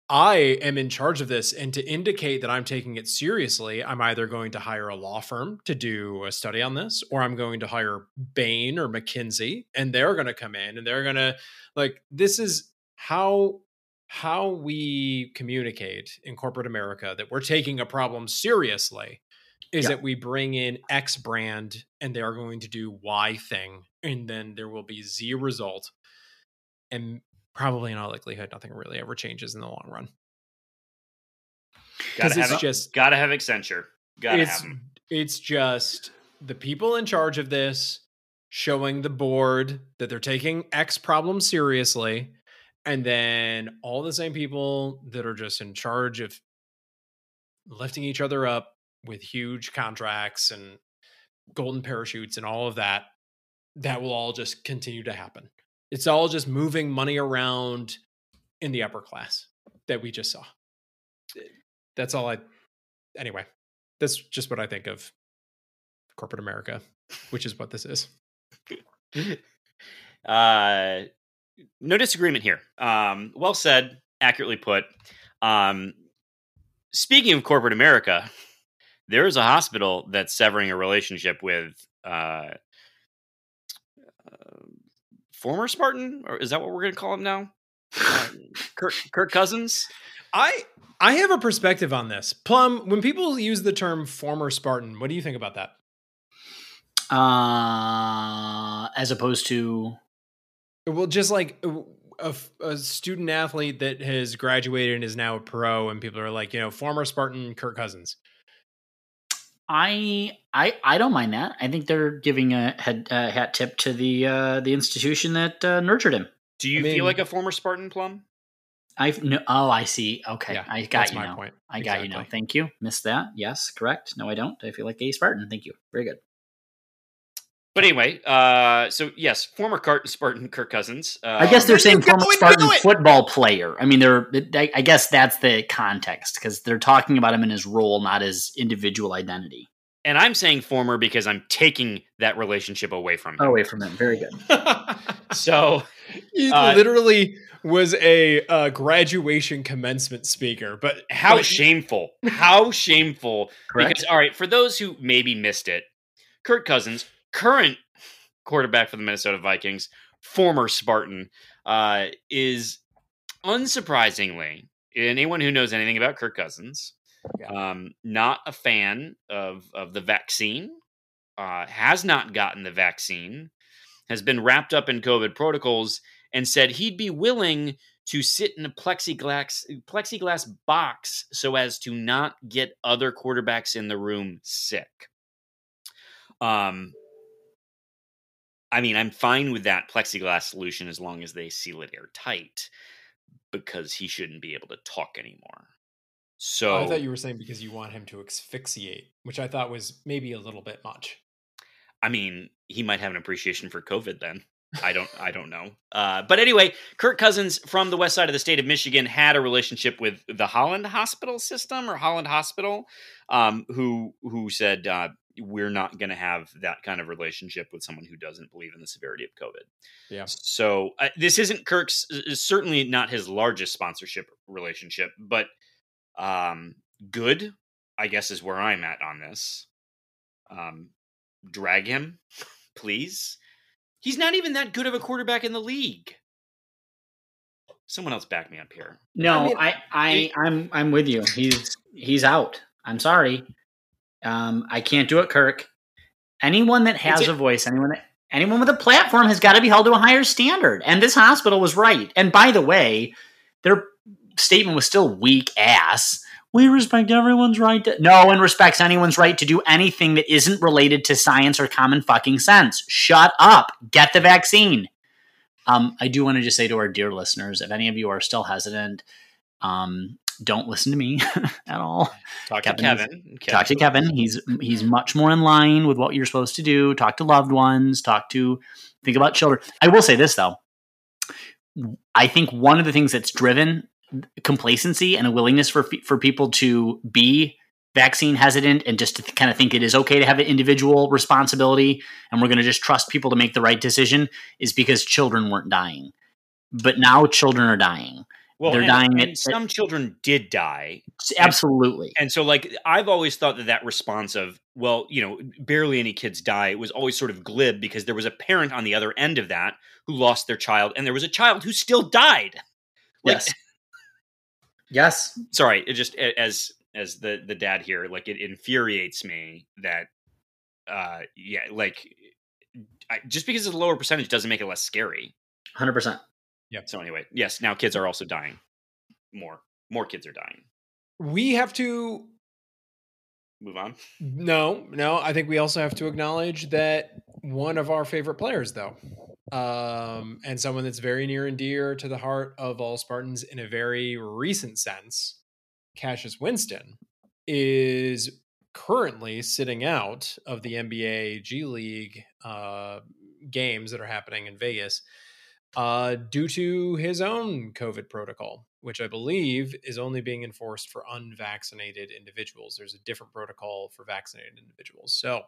I am in charge of this, and to indicate that I'm taking it seriously, I'm either going to hire a law firm to do a study on this, or I'm going to hire Bain or McKinsey, and they're going to come in and they're going to like, this is how how we communicate in corporate America that we're taking a problem seriously is yeah. that we bring in X brand and they are going to do Y thing. And then there will be Z result. And probably in all likelihood, nothing really ever changes in the long run. Gotta have, it's just, gotta have Accenture. Gotta it's, have them. It's just the people in charge of this showing the board that they're taking X problem seriously. And then all the same people that are just in charge of lifting each other up with huge contracts and golden parachutes and all of that, that will all just continue to happen. It's all just moving money around in the upper class that we just saw. That's all I, anyway, that's just what I think of corporate America, which is what this is. uh, No disagreement here. Um, well said, accurately put. Um, speaking of corporate America, there is a hospital that's severing a relationship with uh, uh, former Spartan, or is that what we're going to call him now? Um, Kirk, Kirk Cousins? I I have a perspective on this. Plum, when people use the term former Spartan, what do you think about that? Uh, as opposed to... Well, just like a, a student athlete that has graduated and is now a pro, and people are like, you know, former Spartan Kirk Cousins. I I I don't mind that. I think they're giving a, head, a hat tip to the uh, the institution that uh, nurtured him. Do you I mean, feel like a former Spartan, Plum? I no. Oh, I see. Okay, yeah, I got you now. Point. I exactly. got you now. Thank you. Missed that. Yes, correct. No, I don't. I feel like a Spartan. Thank you. Very good. But anyway, uh, so yes, former Cart- Spartan Kirk Cousins. Uh, I guess they're saying former Spartan football player. I mean, they're. I, I guess that's the context because they're talking about him in his role, not his individual identity. And I'm saying former because I'm taking that relationship away from him. Away from him. Very good. So he uh, literally was a uh, graduation commencement speaker, but how but shameful! How shameful! Correct? Because all right, for those who maybe missed it, Kirk Cousins. Current quarterback for the Minnesota Vikings, former Spartan, uh, is unsurprisingly, anyone who knows anything about Kirk Cousins, yeah. um, not a fan of, of the vaccine, uh, has not gotten the vaccine, has been wrapped up in COVID protocols, and said he'd be willing to sit in a plexiglass, plexiglass box so as to not get other quarterbacks in the room sick. Um. I mean, I'm fine with that plexiglass solution as long as they seal it airtight because he shouldn't be able to talk anymore. So oh, I thought you were saying because you want him to asphyxiate, which I thought was maybe a little bit much. I mean, he might have an appreciation for COVID then. I don't I don't know. Uh, but anyway, Kirk Cousins from the west side of the state of Michigan had a relationship with the Holland Hospital system or Holland Hospital, um, who who said, uh, we're not going to have that kind of relationship with someone who doesn't believe in the severity of COVID. Yeah. So uh, this isn't Kirk's, certainly not his largest sponsorship relationship, but um, good, I guess, is where I'm at on this. Um, drag him, please. He's not even that good of a quarterback in the league. Someone else back me up here. No, I, mean, I, I, he, I'm, I'm with you. He's, he's out. I'm sorry. Um, I can't do it, Kirk. Anyone that has a voice, anyone, that, anyone with a platform has got to be held to a higher standard. And this hospital was right. And by the way, their statement was still weak ass. We respect everyone's right to... No one respects anyone's right to do anything that isn't related to science or common fucking sense. Shut up. Get the vaccine. Um, I do want to just say to our dear listeners, if any of you are still hesitant, um, don't listen to me at all. Talk Kevin, to Kevin. Kevin. Talk to Kevin. He's he's much more in line with what you're supposed to do. Talk to loved ones. Talk to... Think about children. I will say this, though. I think one of the things that's driven... complacency and a willingness for for people to be vaccine hesitant and just to th- kind of think it is okay to have an individual responsibility and we're going to just trust people to make the right decision is because children weren't dying. But now children are dying. Well, They're and, dying. And at, some at, children did die. Absolutely. And, and so like, I've always thought that that response of, well, you know, barely any kids die was always sort of glib because there was a parent on the other end of that who lost their child and there was a child who still died. Like, yes. Yes. Sorry. It just, as, as the, the dad here, like it infuriates me that, uh, yeah, like I, just because it's a lower percentage doesn't make it less scary. one hundred percent. Yeah. So anyway, yes. Now kids are also dying. More, more kids are dying. We have to move on. No, no. I think we also have to acknowledge that one of our favorite players though, um, and someone that's very near and dear to the heart of all Spartans in a very recent sense, Cassius Winston, is currently sitting out of the N B A G League uh, games that are happening in Vegas uh, due to his own COVID protocol, which I believe is only being enforced for unvaccinated individuals. There's a different protocol for vaccinated individuals. So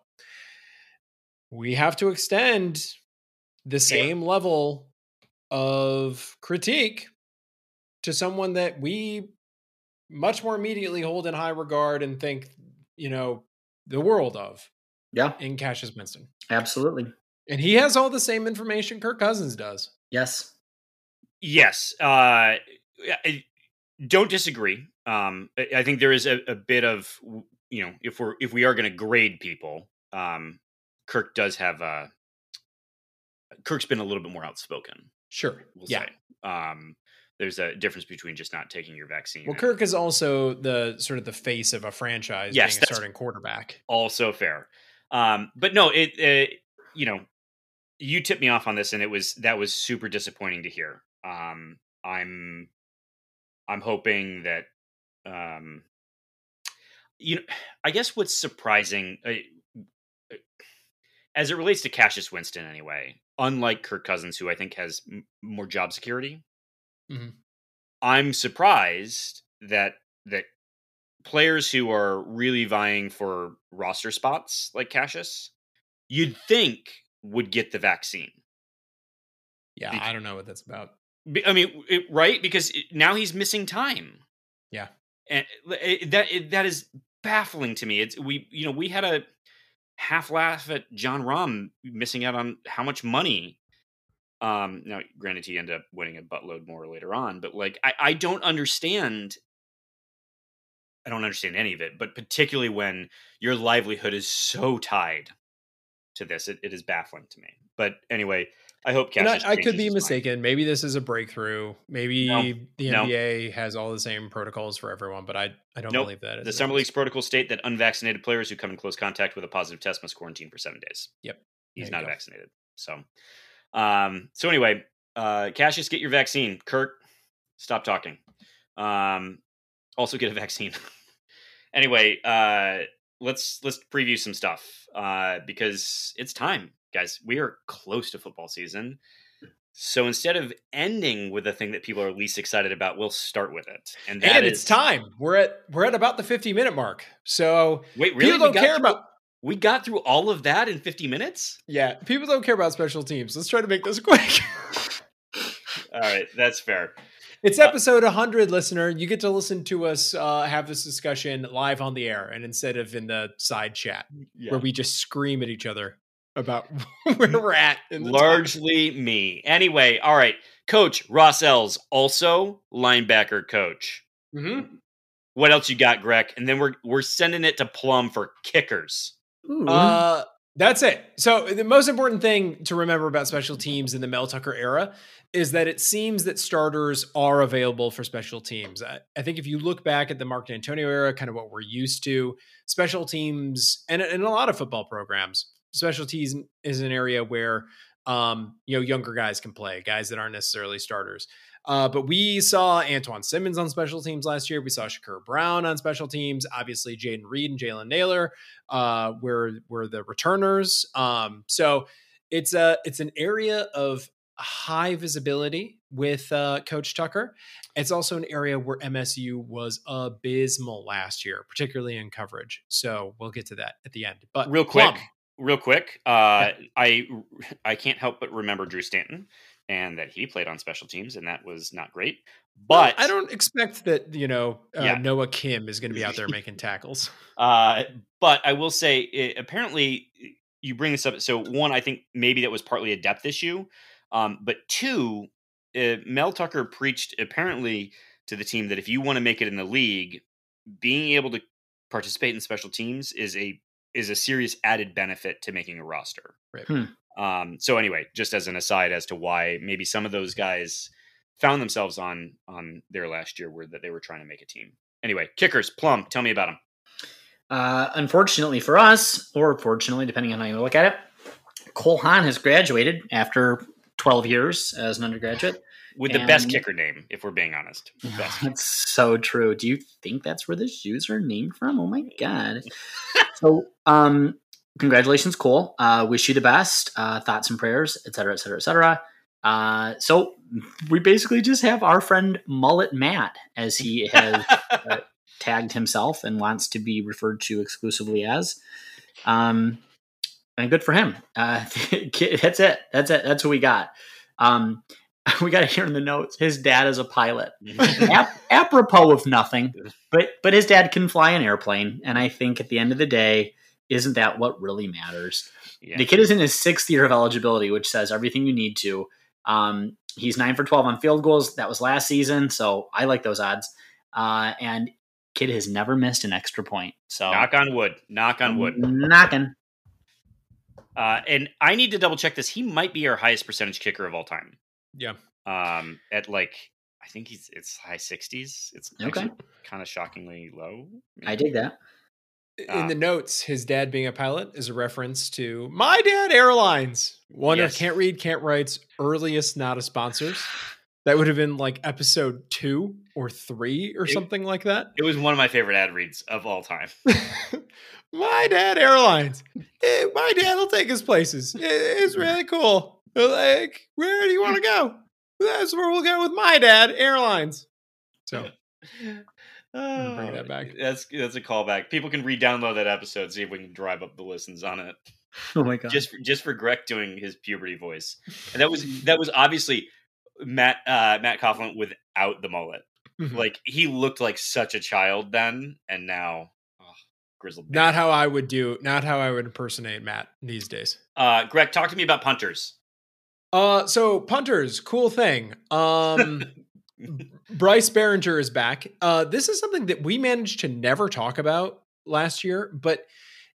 we have to extend the same level of critique to someone that we much more immediately hold in high regard and think, you know, the world of. Yeah. In Cassius Winston. Absolutely. And he has all the same information Kirk Cousins does. Yes. Yes. Uh, I don't disagree. Um, I think there is a, a bit of, you know, if we're, if we are going to grade people, um, Kirk does have a, Kirk's been a little bit more outspoken. Sure. We'll yeah. Say. Um, there's a difference between just not taking your vaccine. Well, and... Kirk is also the sort of the face of a franchise. Yes, being a starting quarterback. Also fair. Um, but no, it, it, you know, you tipped me off on this and it was, that was super disappointing to hear. Um, I'm, I'm hoping that, um, you know, I guess what's surprising, uh, as it relates to Cassius Winston anyway, unlike Kirk Cousins, who I think has m- more job security, mm-hmm. I'm surprised that that players who are really vying for roster spots like Cassius, you'd think would get the vaccine. Yeah, because, I don't know what that's about. I mean, it, right? Because it, now he's missing time. Yeah. And it, that it, that is baffling to me. It's we, you know, we had a half laugh at John Rahm missing out on how much money. Um, now, granted, he ended up winning a buttload more later on, but like, I, I don't understand. I don't understand any of it, but particularly when your livelihood is so tied to this, it, it is baffling to me. But anyway, I hope Cassius. I, I could be mistaken. Mind. Maybe this is a breakthrough. Maybe no, the N B A no. has all the same protocols for everyone, but I, I don't nope. believe that. The Summer League's protocols state that unvaccinated players who come in close contact with a positive test must quarantine for seven days. Yep. He's not go. vaccinated. So, um, so anyway, uh, Cassius, get your vaccine. Kirk, stop talking. Um, also get a vaccine. Anyway, uh, let's, let's preview some stuff uh, because it's time. guys, we are close to football season. So instead of ending with the thing that people are least excited about, we'll start with it. And that and is, it's time. We're at we're at about the fifty minute mark. So wait, really? People don't care through, about we got through all of that in fifty minutes? Yeah, people don't care about special teams. Let's try to make this quick. All right, that's fair. It's episode one hundred, listener. You get to listen to us uh, have this discussion live on the air and instead of in the side chat yeah. where we just scream at each other about where we're at. In the Largely time. me. Anyway, all right. Coach Ross Ells, also linebacker coach. Mm-hmm. What else you got, Greg? And then we're we're sending it to Plum for kickers. Ooh. Uh, that's it. So the most important thing to remember about special teams in the Mel Tucker era is that it seems that starters are available for special teams. I, I think if you look back at the Mark D'Antonio era, kind of what we're used to, special teams, and in a lot of football programs, special teams is an area where um, you know younger guys can play, guys that aren't necessarily starters. Uh, but we saw Antoine Simmons on special teams last year. We saw Shakur Brown on special teams. Obviously, Jayden Reed and Jalen Nailor uh, were were the returners. Um, so it's a it's an area of high visibility with uh, Coach Tucker. It's also an area where M S U was abysmal last year, particularly in coverage. So we'll get to that at the end. But real quick, Plum. real quick, uh, I I can't help but remember Drew Stanton. And that he played on special teams, and that was not great. But well, I don't expect that, you know, uh, yeah. Noah Kim is going to be out there making tackles. Uh, but I will say, it, apparently, you bring this up. So, one, I think maybe that was partly a depth issue. Um, but two, uh, Mel Tucker preached apparently to the team that if you want to make it in the league, being able to participate in special teams is a is a serious added benefit to making a roster. Right. Hmm. Um, so anyway, just as an aside as to why maybe some of those guys found themselves on, on their last year were that they were trying to make a team. Anyway, kickers, Plum, tell me about them. Uh, unfortunately for us, or fortunately, depending on how you look at it, Cole Haan has graduated after twelve years as an undergraduate. With and the best kicker name, if we're being honest. Best. That's so true. Do you think that's where the shoes are named from? Oh my God. so, um, Congratulations, Cole. Uh, wish you the best. Uh, thoughts and prayers, et cetera, et cetera, et cetera. Uh, so we basically just have our friend Mullet Matt, as he has uh, tagged himself and wants to be referred to exclusively as. Um, and good for him. Uh, that's it. That's it. That's what we got. Um, we got to hear in the notes. His dad is a pilot. Ap- apropos of nothing, but but his dad can fly an airplane. And I think at the end of the day, isn't that what really matters? Yeah. The kid is in his sixth year of eligibility, which says everything you need to. Um, he's nine for twelve on field goals. That was last season, so I like those odds. Uh, and kid has never missed an extra point. So knock on wood. Knock on wood. Knocking. Uh, and I need to double check this. He might be our highest percentage kicker of all time. Yeah. Um, at like I think he's it's high sixties. It's okay. Kind of shockingly low. Maybe. I dig that. In the notes, his dad being a pilot is a reference to My Dad Airlines. One yes. of Can't Read, Can't Write's earliest not a sponsors. That would have been like episode two or three or it, something like that. It was one of my favorite ad reads of all time. My Dad Airlines. Eh, my dad will take us places. It, it's really cool. Like, where do you want to go? That's where we'll go with My Dad Airlines. So. Oh, bring that back. That's that's a callback. People can re-download that episode, see if we can drive up the listens on it. Oh my God! Just for, just for Greg doing his puberty voice, and that was that was obviously Matt uh, Matt Coghlin without the mullet. Mm-hmm. Like he looked like such a child then, and now oh, grizzled. Bear. Not how I would do. Not how I would impersonate Matt these days. Uh, Greg, talk to me about punters. Uh, so punters, cool thing. Um. Bryce Baringer is back. Uh, this is something that we managed to never talk about last year, but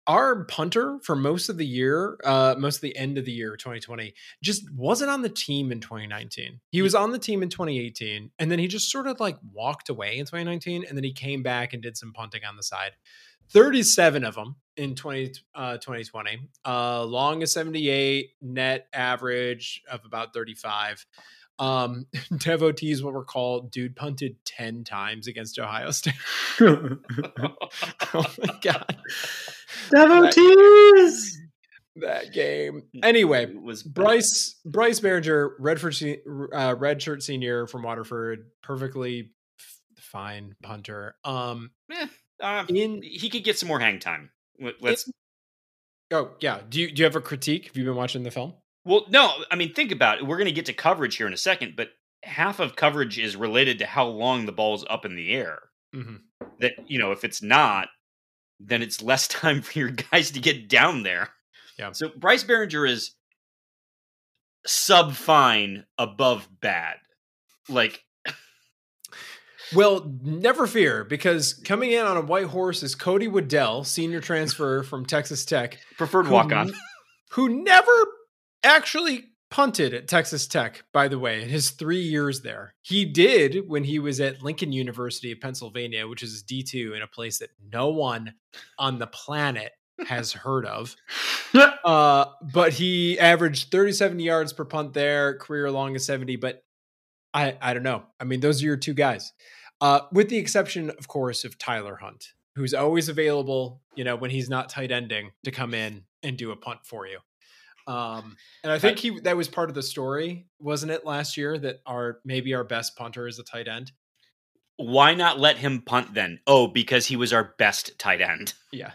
our punter for most of the year, uh, most of the end of the year, twenty twenty, just wasn't on the team in twenty nineteen. He was on the team in twenty eighteen, and then he just sort of like walked away in twenty nineteen, and then he came back and did some punting on the side. thirty-seven of them in twenty, uh, twenty twenty, uh, long is seventy-eight, net average of about thirty-five. Um, devotees, what we're called, dude punted ten times against Ohio State. Oh my God. Devotees. that game. Anyway, it was Bryce Bryce Baringer, Redford, uh, redshirt senior from Waterford, perfectly fine punter. Um, eh, uh, in he could get some more hang time. Let's. In, oh yeah, do you do you have a critique? Have you been watching the film? Well, no. I mean, think about it. We're going to get to coverage here in a second, but half of coverage is related to how long the ball's up in the air. Mm-hmm. That, you know, if it's not, then it's less time for your guys to get down there. Yeah. So Bryce Baringer is sub fine, above bad. Like, well, never fear, because coming in on a white horse is Cody Waddell, senior transfer from Texas Tech, preferred walk on, who never actually punted at Texas Tech, by the way, in his three years there. He did when he was at Lincoln University of Pennsylvania, which is D two, in a place that no one on the planet has heard of. Uh, but he averaged thirty-seven yards per punt there, career long is seventy. But I, I don't know. I mean, those are your two guys, uh, with the exception, of course, of Tyler Hunt, who's always available, you know, when he's not tight ending, to come in and do a punt for you. Um, and I think he, that was part of the story, wasn't it, last year, that our, maybe our best punter is a tight end. Why not let him punt then? Oh, because he was our best tight end. Yeah.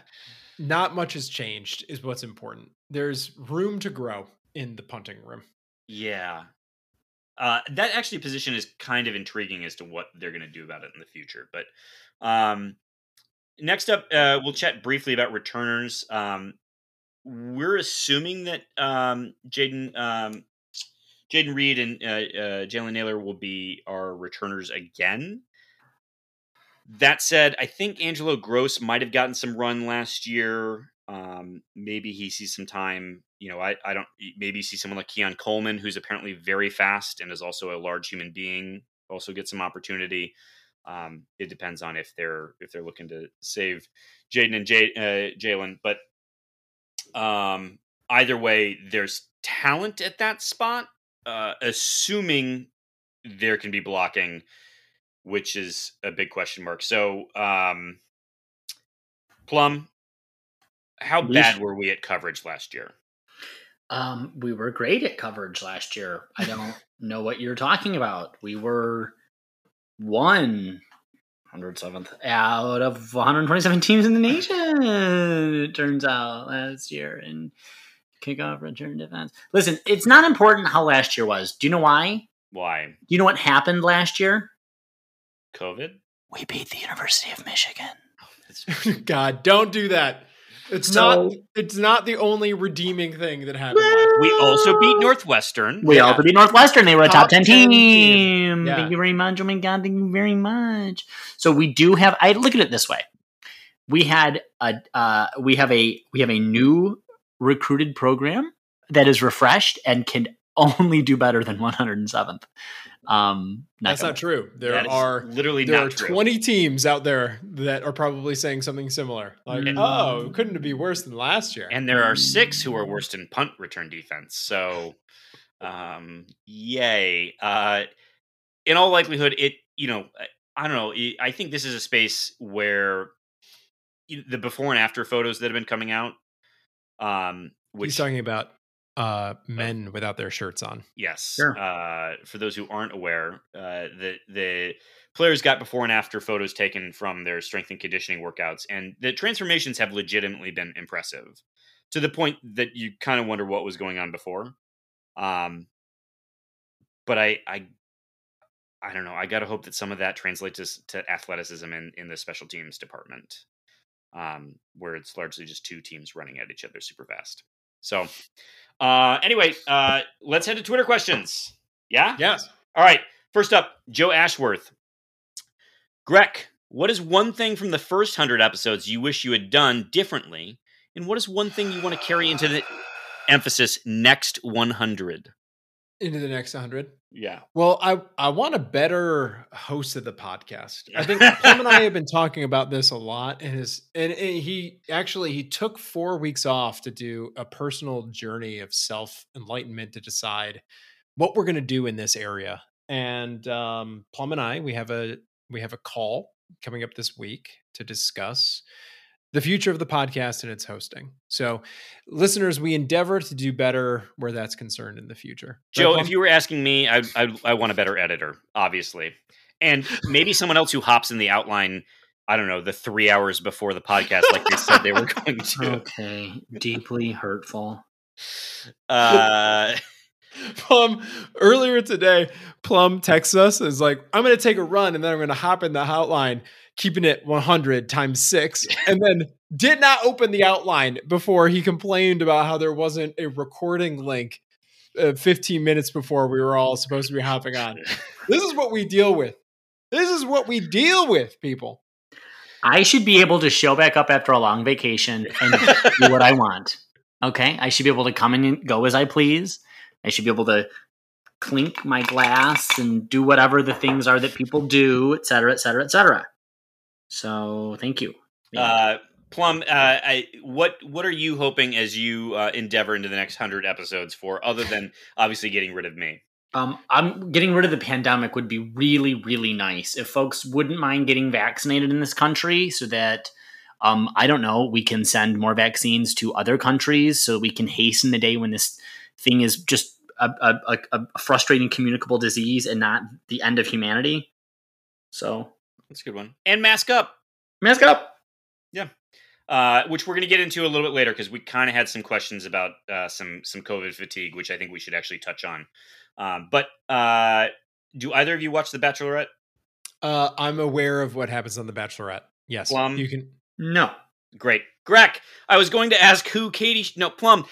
Not much has changed is what's important. There's room to grow in the punting room. Yeah. Uh, that actually position is kind of intriguing as to what they're going to do about it in the future. But, um, next up, uh, we'll chat briefly about returners. Um, We're assuming that um, Jaden um, Jayden Reed and uh, uh, Jalen Nailor will be our returners again. That said, I think Angelo Gross might have gotten some run last year. Um, maybe he sees some time. You know, I, I don't. Maybe you see someone like Keon Coleman, who's apparently very fast and is also a large human being, also get some opportunity. Um, it depends on if they're if they're looking to save Jaden and Jay, uh, Jalen, but. Um, either way, there's talent at that spot, uh, assuming there can be blocking, which is a big question mark. So, um, Plum, how we bad sh- were we at coverage last year? Um, we were great at coverage last year. I don't know what you're talking about. We were one one hundred seventh out of one hundred twenty-seven teams in the nation, it turns out, last year in kickoff return defense. Listen, it's not important how last year was. Do you know why? Why? Do you know what happened last year? COVID? We beat the University of Michigan. God, don't do that. It's so, not It's not the only redeeming thing that happened. Well, we also beat Northwestern. We yeah. also beat Northwestern. They were a top, top ten team. team. Yeah. Thank you very much. Oh, my God. Thank you very much. So we do have – I look at it this way. We had a uh, – we have a we have a new recruited program that is refreshed and can only do better than one hundred seventh. Um, not That's gonna. not true. There that are literally there not are true. twenty teams out there that are probably saying something similar. Like, and, oh, couldn't it be worse than last year? And there are six who are worse in punt return defense. So, um, yay. Uh, in all likelihood, it, you know, I don't know. I think this is a space where the before and after photos that have been coming out, um, which he's talking about. Uh, men without their shirts on. Yes. Sure. Uh, for those who aren't aware, uh, the the players got before and after photos taken from their strength and conditioning workouts, and the transformations have legitimately been impressive to the point that you kind of wonder what was going on before. Um, but I, I, I don't know. I got to hope that some of that translates to, to athleticism in, in the special teams department, um, where it's largely just two teams running at each other super fast. So, uh, anyway, uh, let's head to Twitter questions. Yeah? Yes. All right. First up, Joe Ashworth. Greg, what is one thing from the first one hundred episodes you wish you had done differently? And what is one thing you want to carry into the emphasis next one hundred? Into the next one hundred? Yeah. Well, I, I want a better host of the podcast. I think Plum and I have been talking about this a lot. And his and, and he actually he took four weeks off to do a personal journey of self-enlightenment to decide what we're going to do in this area. And um, Plum and I, we have a we have a call coming up this week to discuss the future of the podcast and its hosting. So listeners, we endeavor to do better where that's concerned in the future. Joe, right, if you were asking me, I, I, I want a better editor, obviously. And maybe someone else who hops in the outline, I don't know, the three hours before the podcast, like they said they were going to. Okay. Deeply hurtful. Uh... Plum, earlier today, Plum texts us and is like, I'm going to take a run and then I'm going to hop in the outline, keeping it one hundred times six, and then did not open the outline before he complained about how there wasn't a recording link uh, fifteen minutes before we were all supposed to be hopping on. This is what we deal with. This is what we deal with, people. I should be able to show back up after a long vacation and do what I want. Okay? I should be able to come in and go as I please. I should be able to clink my glass and do whatever the things are that people do, et cetera, et cetera, et cetera. So thank you. Yeah. Uh, Plum, uh, I, what what are you hoping as you uh, endeavor into the next one hundred episodes for, other than obviously getting rid of me? Um, I'm getting rid of the pandemic would be really, really nice. If folks wouldn't mind getting vaccinated in this country so that, um, I don't know, we can send more vaccines to other countries so we can hasten the day when this thing is just a, a, a frustrating communicable disease and not the end of humanity. So that's a good one. And mask up, mask up. Yeah. Uh, which we're going to get into a little bit later, cause we kind of had some questions about uh, some, some COVID fatigue, which I think we should actually touch on. Um, but uh, do either of you watch The Bachelorette? Uh, I'm aware of what happens on The Bachelorette. Yes. Plum? You can. No. Great. Greg, I was going to ask who Katie, sh- no Plum.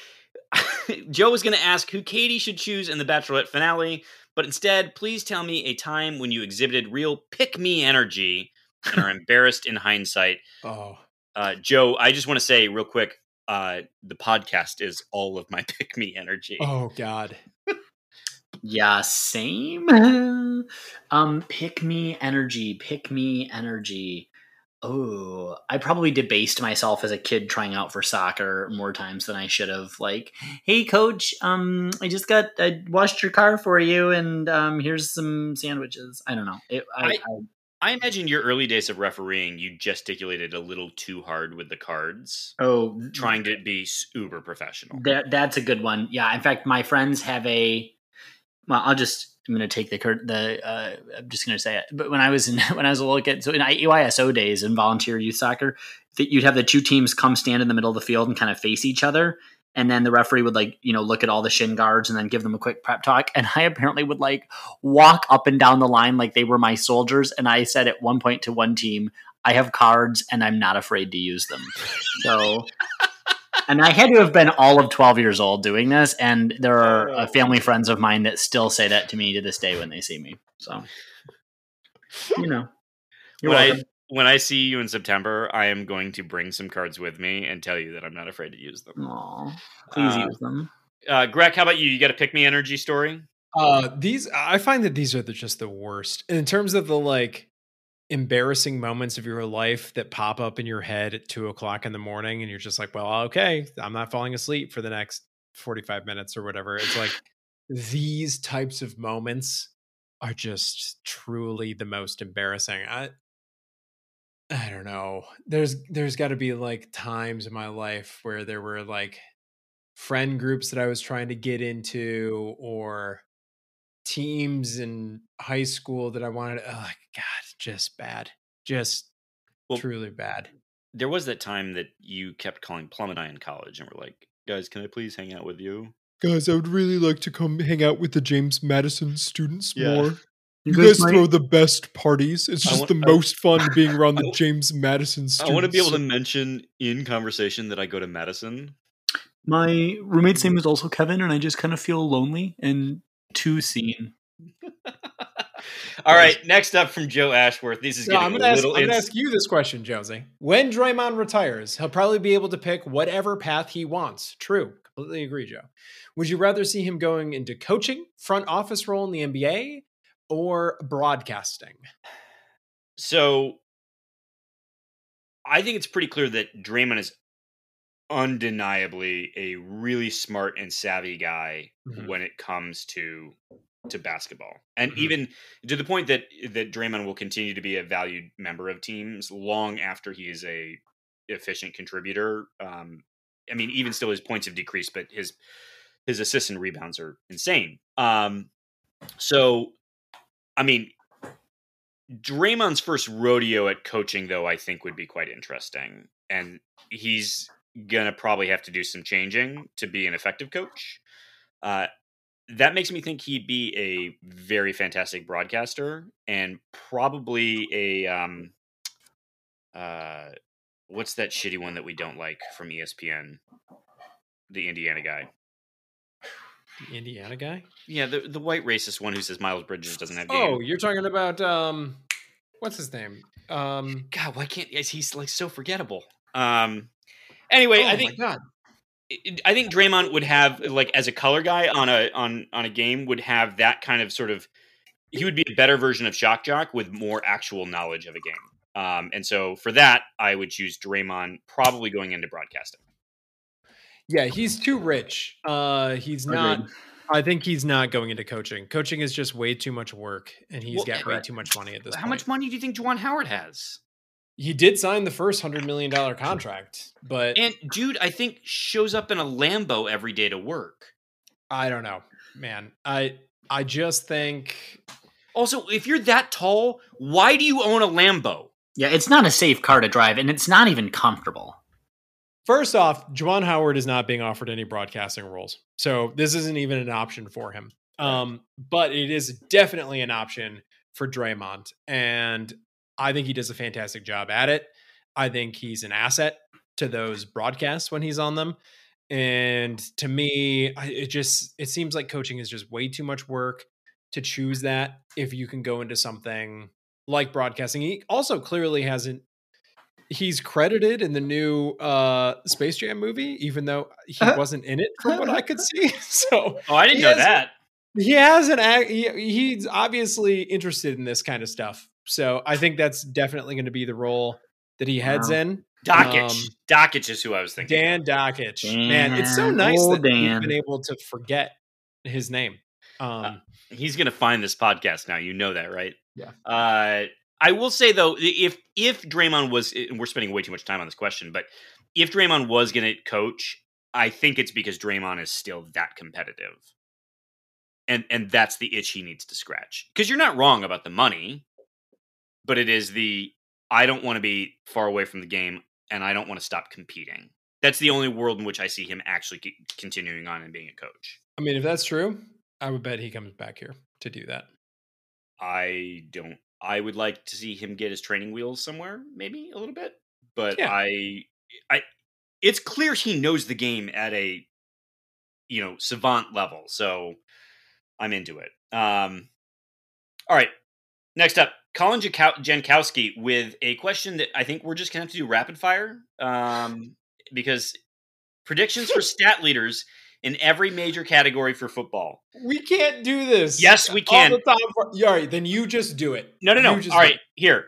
Joe was going to ask who Katie should choose in the Bachelorette finale, but instead, please tell me a time when you exhibited real pick-me energy and are embarrassed in hindsight. Oh, uh, Joe, I just want to say real quick, uh, the podcast is all of my pick-me energy. Oh, God. Yeah, same. Um, pick-me energy, pick-me energy. Oh, I probably debased myself as a kid trying out for soccer more times than I should have. Like, hey, coach, um, I just got, I washed your car for you, and um, here's some sandwiches. I don't know. It, I, I, I, I imagine your early days of refereeing, you gesticulated a little too hard with the cards. Oh, trying to be uber professional. That, that's a good one. Yeah. In fact, my friends have a. Well, I'll just. I'm going to take the, the, uh, I'm just going to say it, but when I was in, when I was a little kid, so in U I S O days in volunteer youth soccer, that you'd have the two teams come stand in the middle of the field and kind of face each other. And then the referee would, like, you know, look at all the shin guards and then give them a quick prep talk. And I apparently would, like, walk up and down the line like they were my soldiers. And I said at one point to one team, I have cards and I'm not afraid to use them. So, and I had to have been all of twelve years old doing this, and there are uh, family friends of mine that still say that to me to this day when they see me. So, you know, you're when welcome. I when I see you in September, I am going to bring some cards with me and tell you that I'm not afraid to use them. Aw, please uh, use them. Uh, Greg, how about you? You got a pick me energy story? Uh, these I find that these are the, just the worst in terms of the, like, embarrassing moments of your life that pop up in your head at two o'clock in the morning, and you're just like, well, okay, I'm not falling asleep for the next forty-five minutes or whatever. It's like these types of moments are just truly the most embarrassing. I I don't know. There's there's got to be, like, times in my life where there were, like, friend groups that I was trying to get into, or teams in high school that I wanted. Oh, God, just bad. Just well, truly bad. There was that time that you kept calling Plum and I in college and we're like, guys, can I please hang out with you? Guys, I would really like to come hang out with the James Madison students yeah. more. You, you guys, guys might... throw the best parties. It's just want, the most I... fun being around the James Madison students. I want to be able to mention in conversation that I go to Madison. My roommate's name is also Kevin, and I just kind of feel lonely and too seen. All right, next up from Joe Ashworth. This is no, getting I'm gonna a little. Ask, I'm going to ask you this question, Josie. When Draymond retires, he'll probably be able to pick whatever path he wants. True, completely agree, Joe. Would you rather see him going into coaching, front office role in the N B A, or broadcasting? So, I think it's pretty clear that Draymond is undeniably a really smart and savvy guy mm-hmm. when it comes to. to basketball. And mm-hmm. even to the point that, that Draymond will continue to be a valued member of teams long after he is a efficient contributor. Um, I mean, even still, his points have decreased, but his his assists and rebounds are insane. Um, so, I mean, Draymond's first rodeo at coaching, though, I think would be quite interesting. And he's going to probably have to do some changing to be an effective coach. Uh, that makes me think he'd be a very fantastic broadcaster and probably a... Um, uh, what's that shitty one that we don't like from E S P N? The Indiana guy. The Indiana guy? Yeah, the, the white racist one who says Miles Bridges doesn't have game. Oh, you're talking about, um, what's his name? Um, God, why can't, he's like so forgettable. Um, anyway, oh I think, my God. I think Draymond would have, like, as a color guy on a, on, on a game, would have that kind of sort of, he would be a better version of Shock Jock with more actual knowledge of a game. Um, and so for that, I would choose Draymond, probably going into broadcasting. Yeah, he's too rich. Uh, he's not. Agreed. I think he's not going into coaching. Coaching is just way too much work, and he's well, got way too much money at this. How point. much money do you think Juwan Howard has? He did sign the first hundred million dollar contract, but and dude, I think shows up in a Lambo every day to work. I don't know, man. I I just think. Also, if you're that tall, why do you own a Lambo? Yeah, it's not a safe car to drive, and it's not even comfortable. First off, Juwan Howard is not being offered any broadcasting roles, so this isn't even an option for him. Um, but it is definitely an option for Draymond, and I think he does a fantastic job at it. I think he's an asset to those broadcasts when he's on them, and to me, it just it seems like coaching is just way too much work to choose that if you can go into something like broadcasting. He also clearly hasn't. He's credited in the new uh, Space Jam movie, even though he uh-huh. wasn't in it from what I could see. So, oh, I didn't know that. He hasn't. He, he's obviously interested in this kind of stuff. So I think that's definitely going to be the role that he heads wow. in. Dockich. Um, Dockich is who I was thinking. Dan Dockich. Dan. Man, it's so nice oh, that Dan. We've been able to forget his name. Um, uh, he's going to find this podcast now. You know that, right? Yeah. Uh, I will say, though, if if Draymond was, and we're spending way too much time on this question, but if Draymond was going to coach, I think it's because Draymond is still that competitive. And and that's the itch he needs to scratch. Because you're not wrong about the money, but it is the, I don't want to be far away from the game, and I don't want to stop competing. That's the only world in which I see him actually continuing on and being a coach. I mean, if that's true, I would bet he comes back here to do that. I don't. I would like to see him get his training wheels somewhere, maybe a little bit, but yeah. I, I, it's clear he knows the game at a, you know, savant level. So I'm into it. Um, all right. Next up, Colin Jankowski with a question that I think we're just going to have to do rapid fire um, because predictions for stat leaders in every major category for football. We can't do this. Yes, we can. All the time for, all right, then you just do it. No, no, no. All right, here.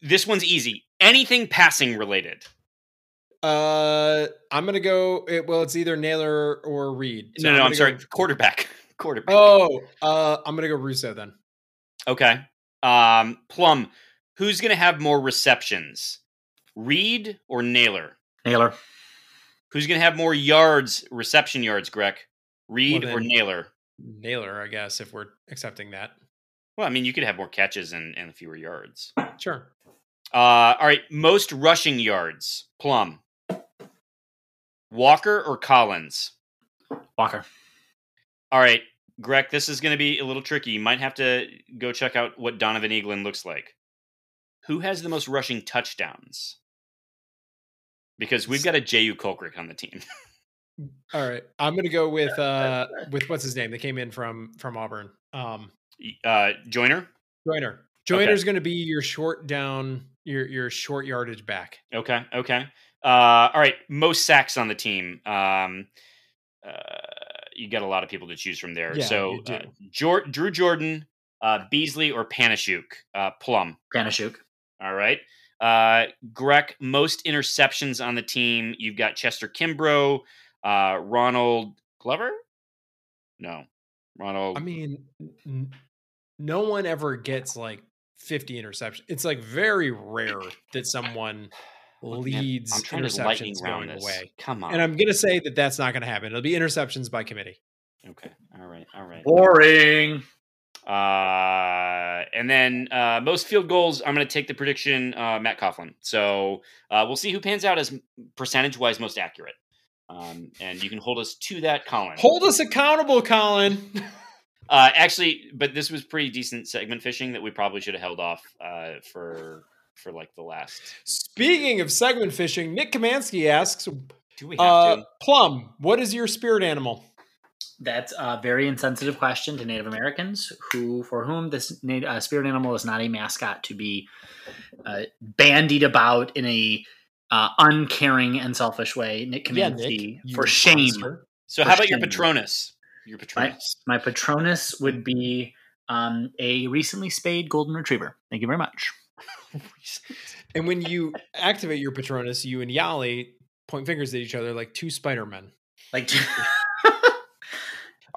This one's easy. Anything passing related. Uh, I'm going to go, well, it's either Nailor or Reed. So no, no, I'm, I'm sorry. Go. Quarterback. Quarterback. Oh, uh, I'm going to go Russo then. Okay. Um, Plum, who's going to have more receptions? Reed or Nailor? Nailor. Who's going to have more yards, reception yards, Greg? Reed well, or Nailor? Nailor, I guess, if we're accepting that. Well, I mean, you could have more catches and, and fewer yards. Sure. Uh, all right. Most rushing yards, Plum. Walker or Collins? Walker. All right, Greg, this is going to be a little tricky. You might have to go check out what Donovan Eaglin looks like. Who has the most rushing touchdowns? Because we've got a J U Colquitt on the team. All right, I'm going to go with uh, with what's his name that came in from from Auburn. Um, uh, Joyner. Joyner. Joyner's okay. Going to be your short down, your your short yardage back. Okay. Okay. Uh, all right. Most sacks on the team. Um, uh, you got a lot of people to choose from there. Yeah, so uh, Jor- Drew Jordan, uh, Beasley, or Panashuk. Uh, Plum. Panashuk. All right. Uh, Greg, most interceptions on the team. You've got Chester Kimbrough, uh, Ronald Glover. No, Ronald. I mean, n- no one ever gets like fifty interceptions. It's like very rare that someone leads I'm trying interceptions to going away. Come on. And I'm going to say that that's not going to happen. It'll be interceptions by committee. Okay. All right. All right. Boring. Uh, and then uh, most field goals, I'm going to take the prediction, uh, Matt Coghlin. So uh, we'll see who pans out as percentage-wise most accurate. Um, and you can hold us to that, Colin. Hold us accountable, Colin. uh, actually, but this was pretty decent segment fishing that we probably should have held off uh, for for like the last. Speaking of segment fishing, Nick Kamansky asks, "Do we have uh, to? Plum, what is your spirit animal?" That's a very insensitive question to Native Americans, who for whom this uh, spirit animal is not a mascot to be uh, bandied about in a uh, uncaring and selfish way. Nick Kaminsky, yeah, for shame. Monster. So for how about shame. your Patronus? Your Patronus. My, my Patronus would be um, a recently spayed golden retriever. Thank you very much. And when you activate your Patronus, you and Yali point fingers at each other like two Spider-Men. Like two...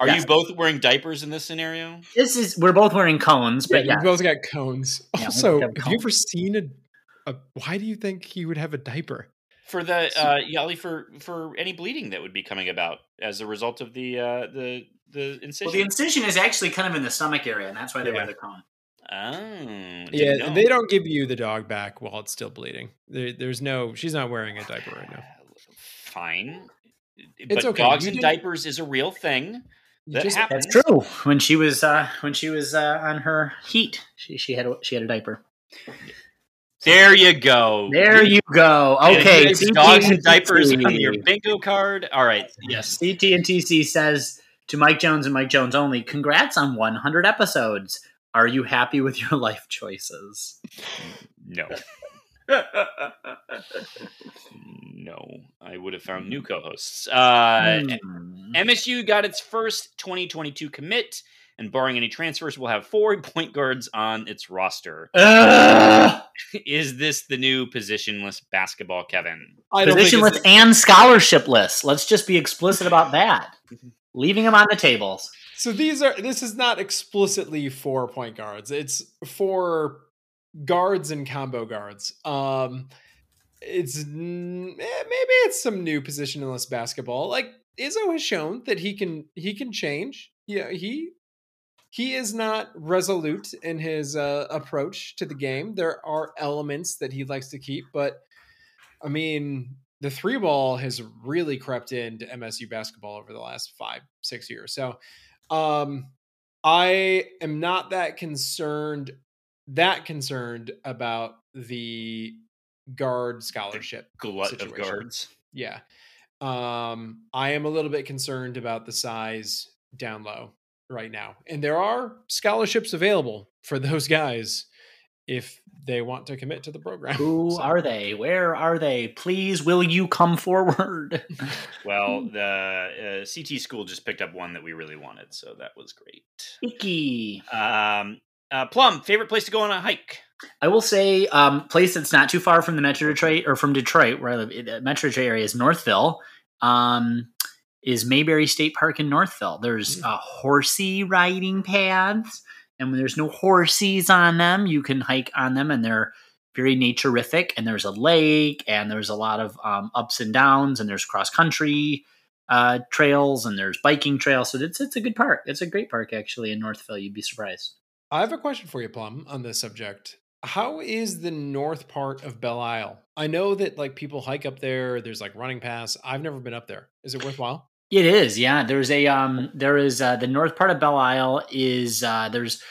Are yes. you both wearing diapers in this scenario? This is we're both wearing cones, but yeah, yeah. we both got cones. Yeah, also, have, have cones. you ever seen a, a? Why do you think he would have a diaper for the uh, Yali for for any bleeding that would be coming about as a result of the uh, the the incision? Well, the incision is actually kind of in the stomach area, and that's why they yeah. wear the cone. Oh, yeah, know. They don't give you the dog back while it's still bleeding. There, there's no. She's not wearing a diaper right now. Fine, but it's okay. Dogs you and diapers is a real thing. That just, that's true. When she was uh, when she was uh, on her heat, she she had a, she had a diaper. There you go. There you go. Okay, dogs and diapers on your bingo card. All right. Yes. C T and T C says to Mike Jones and Mike Jones only. Congrats on one hundred episodes. Are you happy with your life choices? No. No, I would have found new co-hosts. Uh, mm. M S U got its first twenty twenty-two commit, and barring any transfers, will have four point guards on its roster. Uh, Is this the new positionless basketball, Kevin? I don't positionless think and scholarship-less. Let's just be explicit about that. Leaving them on the tables. So these are. This is not explicitly four point guards. It's four guards and combo guards. Um, it's maybe it's some new positionless basketball. Like Izzo has shown that he can he can change. Yeah, he he is not resolute in his uh, approach to the game. There are elements that he likes to keep, but I mean, the three ball has really crept into M S U basketball over the last five, six years. So um, I am not that concerned. That concerned about the guard scholarship glut situation. Of guards. Yeah. Um, I am a little bit concerned about the size down low right now. And there are scholarships available for those guys if they want to commit to the program. Who so. Are they? Where are they? Please, will you come forward? Well, the uh, C T school just picked up one that we really wanted, so that was great. Icky. Um, Uh, Plum, favorite place to go on a hike? I will say um, place that's not too far from the Metro Detroit, or from Detroit, where I live. The Metro Detroit area is Northville, um, is Mayberry State Park in Northville. There's uh, horsey riding paths, and when there's no horses on them, you can hike on them, and they're very naturific, and there's a lake, and there's a lot of um, ups and downs, and there's cross-country uh, trails, and there's biking trails, so it's, it's a good park. It's a great park, actually, in Northville. You'd be surprised. I have a question for you, Plum, on this subject. How is the north part of Belle Isle? I know that like people hike up there. There's like running paths. I've never been up there. Is it worthwhile? It is. Yeah. There's a, um, there is uh, the north part of Belle Isle is uh, there's,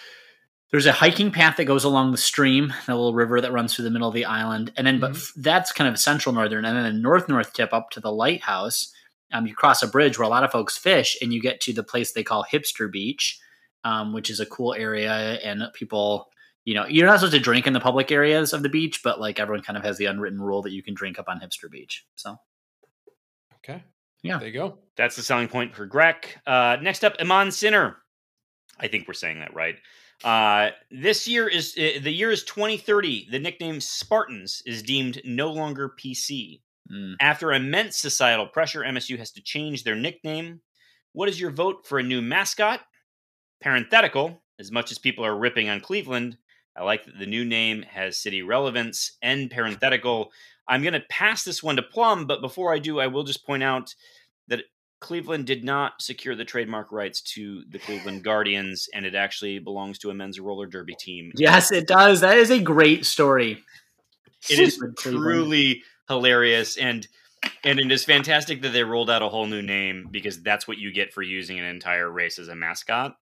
there's a hiking path that goes along the stream, the little river that runs through the middle of the island. And then, mm-hmm. but f- that's kind of central northern, and then the north, north tip up to the lighthouse. Um, you cross a bridge where a lot of folks fish, and you get to the place they call Hipster Beach. Um, which is a cool area, and people, you know, you're not supposed to drink in the public areas of the beach, but like everyone kind of has the unwritten rule that you can drink up on Hipster Beach. So, okay. Yeah. There you go. That's the selling point for Greg. Uh, next up, Iman Sinner. I think we're saying that right. Uh, this year is, uh, the year is twenty thirty. The nickname Spartans is deemed no longer P C. Mm. After immense societal pressure, M S U has to change their nickname. What is your vote for a new mascot? Parenthetical, as much as people are ripping on Cleveland, I like that the new name has city relevance. End parenthetical. I'm going to pass this one to Plum, but before I do, I will just point out that Cleveland did not secure the trademark rights to the Cleveland Guardians, and it actually belongs to a men's roller derby team. Yes, it does. That is a great story. It is truly hilarious, and and it is fantastic that they rolled out a whole new name, because that's what you get for using an entire race as a mascot.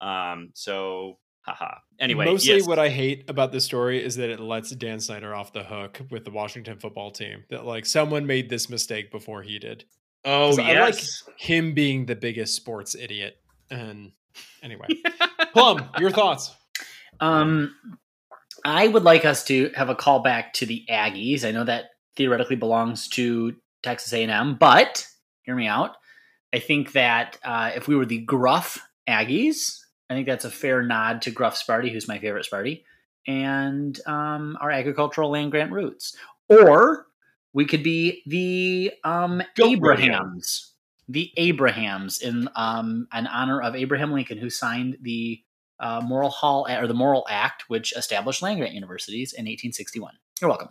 Um, so... Haha. Anyway, mostly yes. What I hate about this story is that it lets Dan Snyder off the hook with the Washington football team. That like someone made this mistake before he did. Oh yes, I like him being the biggest sports idiot. And anyway, Plum, your thoughts? Um, I would like us to have a callback to the Aggies. I know that theoretically belongs to Texas A and M, but hear me out. I think that uh, if we were the gruff Aggies, I think that's a fair nod to Gruff Sparty, who's my favorite Sparty, and um, our agricultural land grant roots. Or we could be the um, Abrahams, the Abrahams, in um, in honor of Abraham Lincoln, who signed the uh, Morrill Hall or the Morrill Act, which established land grant universities in eighteen sixty-one. You're welcome.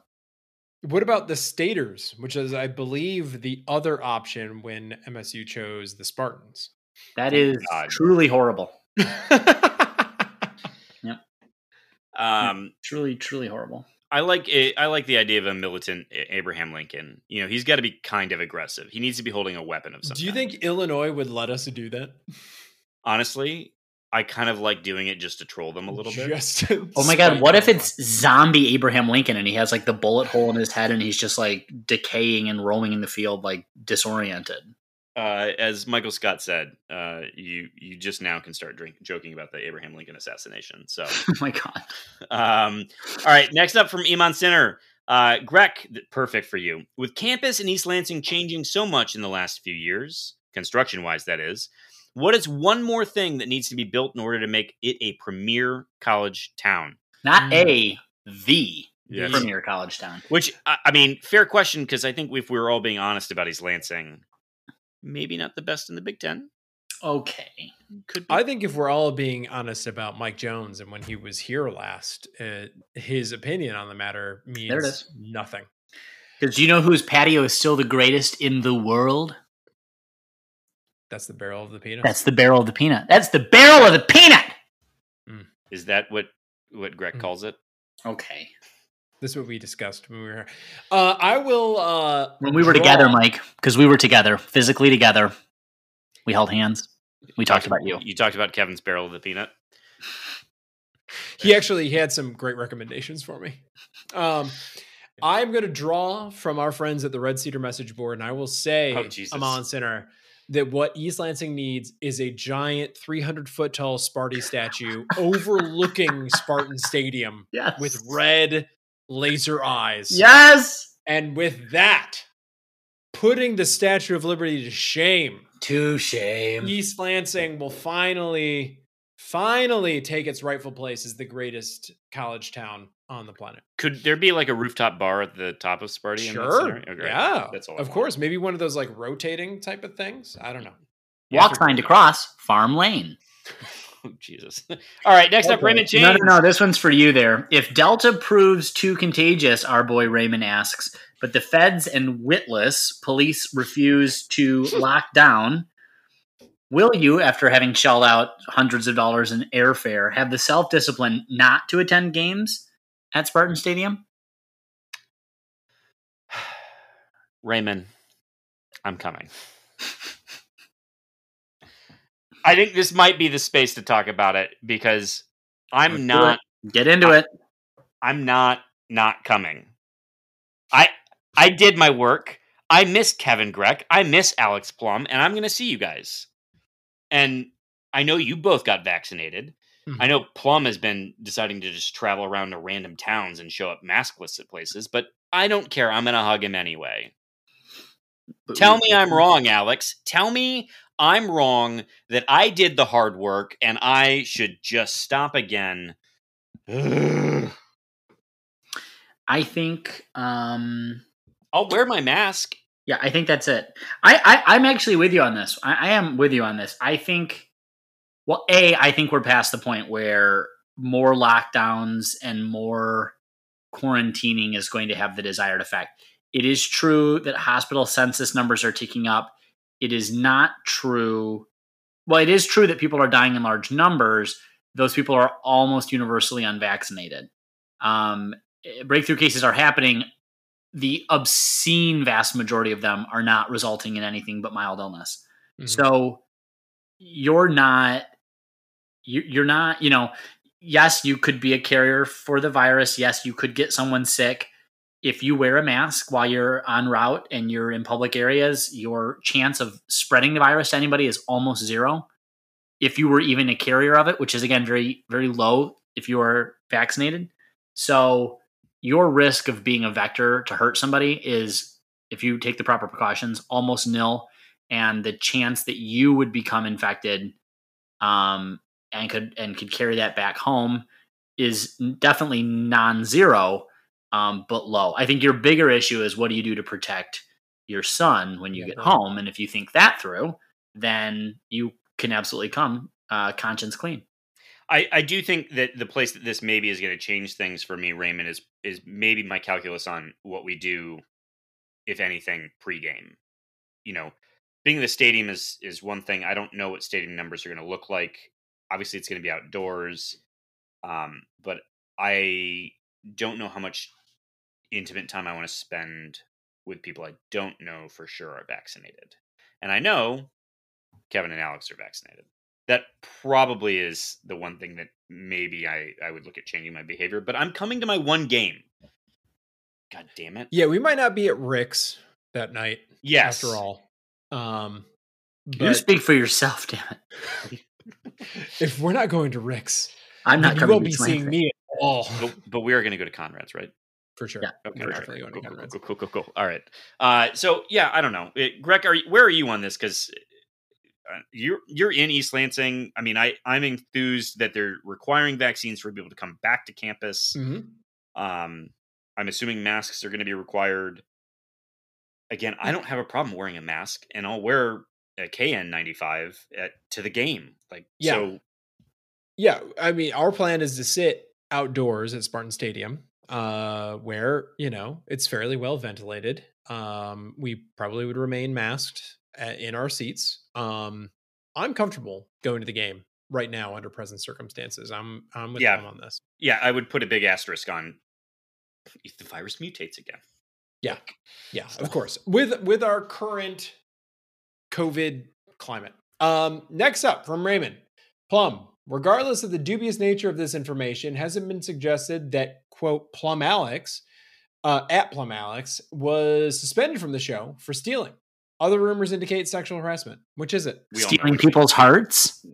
What about the Staters, which is, I believe, the other option when M S U chose the Spartans? That is God. Truly horrible. Yep. Um, truly, truly horrible. I like it. I like the idea of a militant Abraham Lincoln. You know, he's got to be kind of aggressive. He needs to be holding a weapon of some kind. Do you think Illinois would let us do that? Honestly, I kind of like doing it just to troll them a little just bit. Oh my God. What if it's zombie Abraham Lincoln and he has like the bullet hole in his head and he's just like decaying and rolling in the field, like disoriented? Uh, as Michael Scott said, uh, you you just now can start drink, joking about the Abraham Lincoln assassination. So, oh my God. Um, all right, next up from Iman Center, uh, Greg, perfect for you. With campus in East Lansing changing so much in the last few years, construction-wise, that is, what is one more thing that needs to be built in order to make it a premier college town? Not a the. Yes. Premier college town. Which I, I mean, fair question, because I think if we were all being honest about East Lansing, maybe not the best in the Big Ten. Okay. Could be. I think if we're all being honest about Mike Jones and when he was here last, uh, his opinion on the matter means nothing. Because you know whose patio is still the greatest in the world? That's the barrel of the peanut. That's the barrel of the peanut. That's the barrel of the peanut! Mm. Is that what, what Greg mm. calls it? Okay. This is what we discussed when we were here. Uh, I will... Uh, when we were draw. together, Mike, because we were together, physically together, we held hands. We talked about you. You talked about Kevin's barrel of the peanut. He actually he had some great recommendations for me. Um, I'm going to draw from our friends at the Red Cedar Message Board, and I will say, oh, Amon Center, that what East Lansing needs is a giant three hundred foot tall Sparty statue overlooking Spartan Stadium yes. with red... laser eyes. Yes. And with that, putting the Statue of Liberty to shame. To shame. East Lansing will finally, finally take its rightful place as the greatest college town on the planet. Could there be like a rooftop bar at the top of Sparty? Sure. In okay. Yeah. That's all. Of course. Maybe one of those like rotating type of things. I don't know. Walk sign to cross Farm Lane. Oh, Jesus. All right, next okay. up, Raymond James. No, no, no, this one's for you there. If Delta proves too contagious, our boy Raymond asks, but the feds and witless police refuse to lock down, will you, after having shelled out hundreds of dollars in airfare, have the self-discipline not to attend games at Spartan Stadium? Raymond, I'm coming. I think this might be the space to talk about it because I'm Let's not get into I, it. I'm not not coming. I I did my work. I miss Kevin Grech. I miss Alex Plum, and I'm going to see you guys. And I know you both got vaccinated. Mm-hmm. I know Plum has been deciding to just travel around to random towns and show up maskless at places, but I don't care. I'm going to hug him anyway. But Tell we- me I'm wrong, Alex. Tell me I'm wrong, that I did the hard work, and I should just stop again. Ugh. I think... Um, I'll wear my mask. Yeah, I think that's it. I, I, I'm actually with you on this. I, I am with you on this. I think... Well, A, I think we're past the point where more lockdowns and more quarantining is going to have the desired effect. It is true that hospital census numbers are ticking up. It is not true. Well, it is true that people are dying in large numbers. Those people are almost universally unvaccinated. Um, breakthrough cases are happening. The obscene vast majority of them are not resulting in anything but mild illness. Mm-hmm. So you're not, you're not, you know, yes, you could be a carrier for the virus. Yes, you could get someone sick. If you wear a mask while you're en route and you're in public areas, your chance of spreading the virus to anybody is almost zero. If you were even a carrier of it, which is, again, very, very low if you are vaccinated. So your risk of being a vector to hurt somebody is, if you take the proper precautions, almost nil. And the chance that you would become infected um, and could and could carry that back home is definitely non-zero, um, but low. I think your bigger issue is, what do you do to protect your son when you yeah. get home? And if you think that through, then you can absolutely come uh, conscience clean. I, I do think that the place that this maybe is going to change things for me, Raymond, is is maybe my calculus on what we do, if anything, pregame. You know, being in the stadium is is one thing. I don't know what stadium numbers are going to look like. Obviously, it's going to be outdoors, um, but I don't know how much intimate time I want to spend with people I don't know for sure are vaccinated. And I know Kevin and Alex are vaccinated. That probably is the one thing that maybe I, I would look at changing my behavior, but I'm coming to my one game. God damn it. Yeah, we might not be at Rick's that night. Yes. After all. Um, but you speak for yourself, damn it. If we're not going to Rick's, I'm not you won't be seeing me at all. But, but we are going to go to Conrad's, right? For sure. Yeah, okay, for sure. Going cool, to Conrad's. Cool, cool, cool, cool. All right. Uh, so, yeah, I don't know. It, Greg, are you, where are you on this? Because... Uh, you're you're in East Lansing. I mean, I, I'm enthused that they're requiring vaccines for people to come back to campus. Mm-hmm. Um, I'm assuming masks are going to be required. Again, I don't have a problem wearing a mask, and I'll wear a K N ninety-five at, to the game. Like, yeah. So, yeah, I mean, our plan is to sit outdoors at Spartan Stadium, uh, where, you know, it's fairly well ventilated. Um, we probably would remain masked in our seats. Um, I'm comfortable going to the game right now under present circumstances. I'm, I'm with yeah. them on this. Yeah. I would put a big asterisk on if the virus mutates again. Yeah. Yeah, of course. With, with our current COVID climate. Um, next up from Raymond Plum, regardless of the dubious nature of this information, has it been suggested that, quote, Plum Alex, uh, at Plum Alex was suspended from the show for stealing? Other rumors indicate sexual harassment. Which is it? We Stealing people's hearts?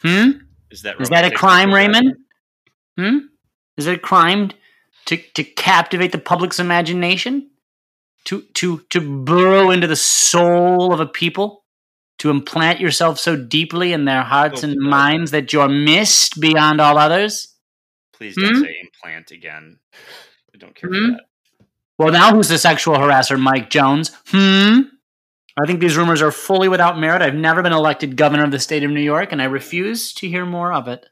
Hmm? Is that, is that a crime, Raymond? Hmm? Is it a crime to, to captivate the public's imagination? To, to, to burrow into the soul of a people? To implant yourself so deeply in their hearts oh, and no. minds that you're missed beyond all others? Please don't hmm? say implant again. I don't care hmm? for that. Well, now who's the sexual harasser, Mike Jones? Hmm? I think these rumors are fully without merit. I've never been elected governor of the state of New York, and I refuse to hear more of it.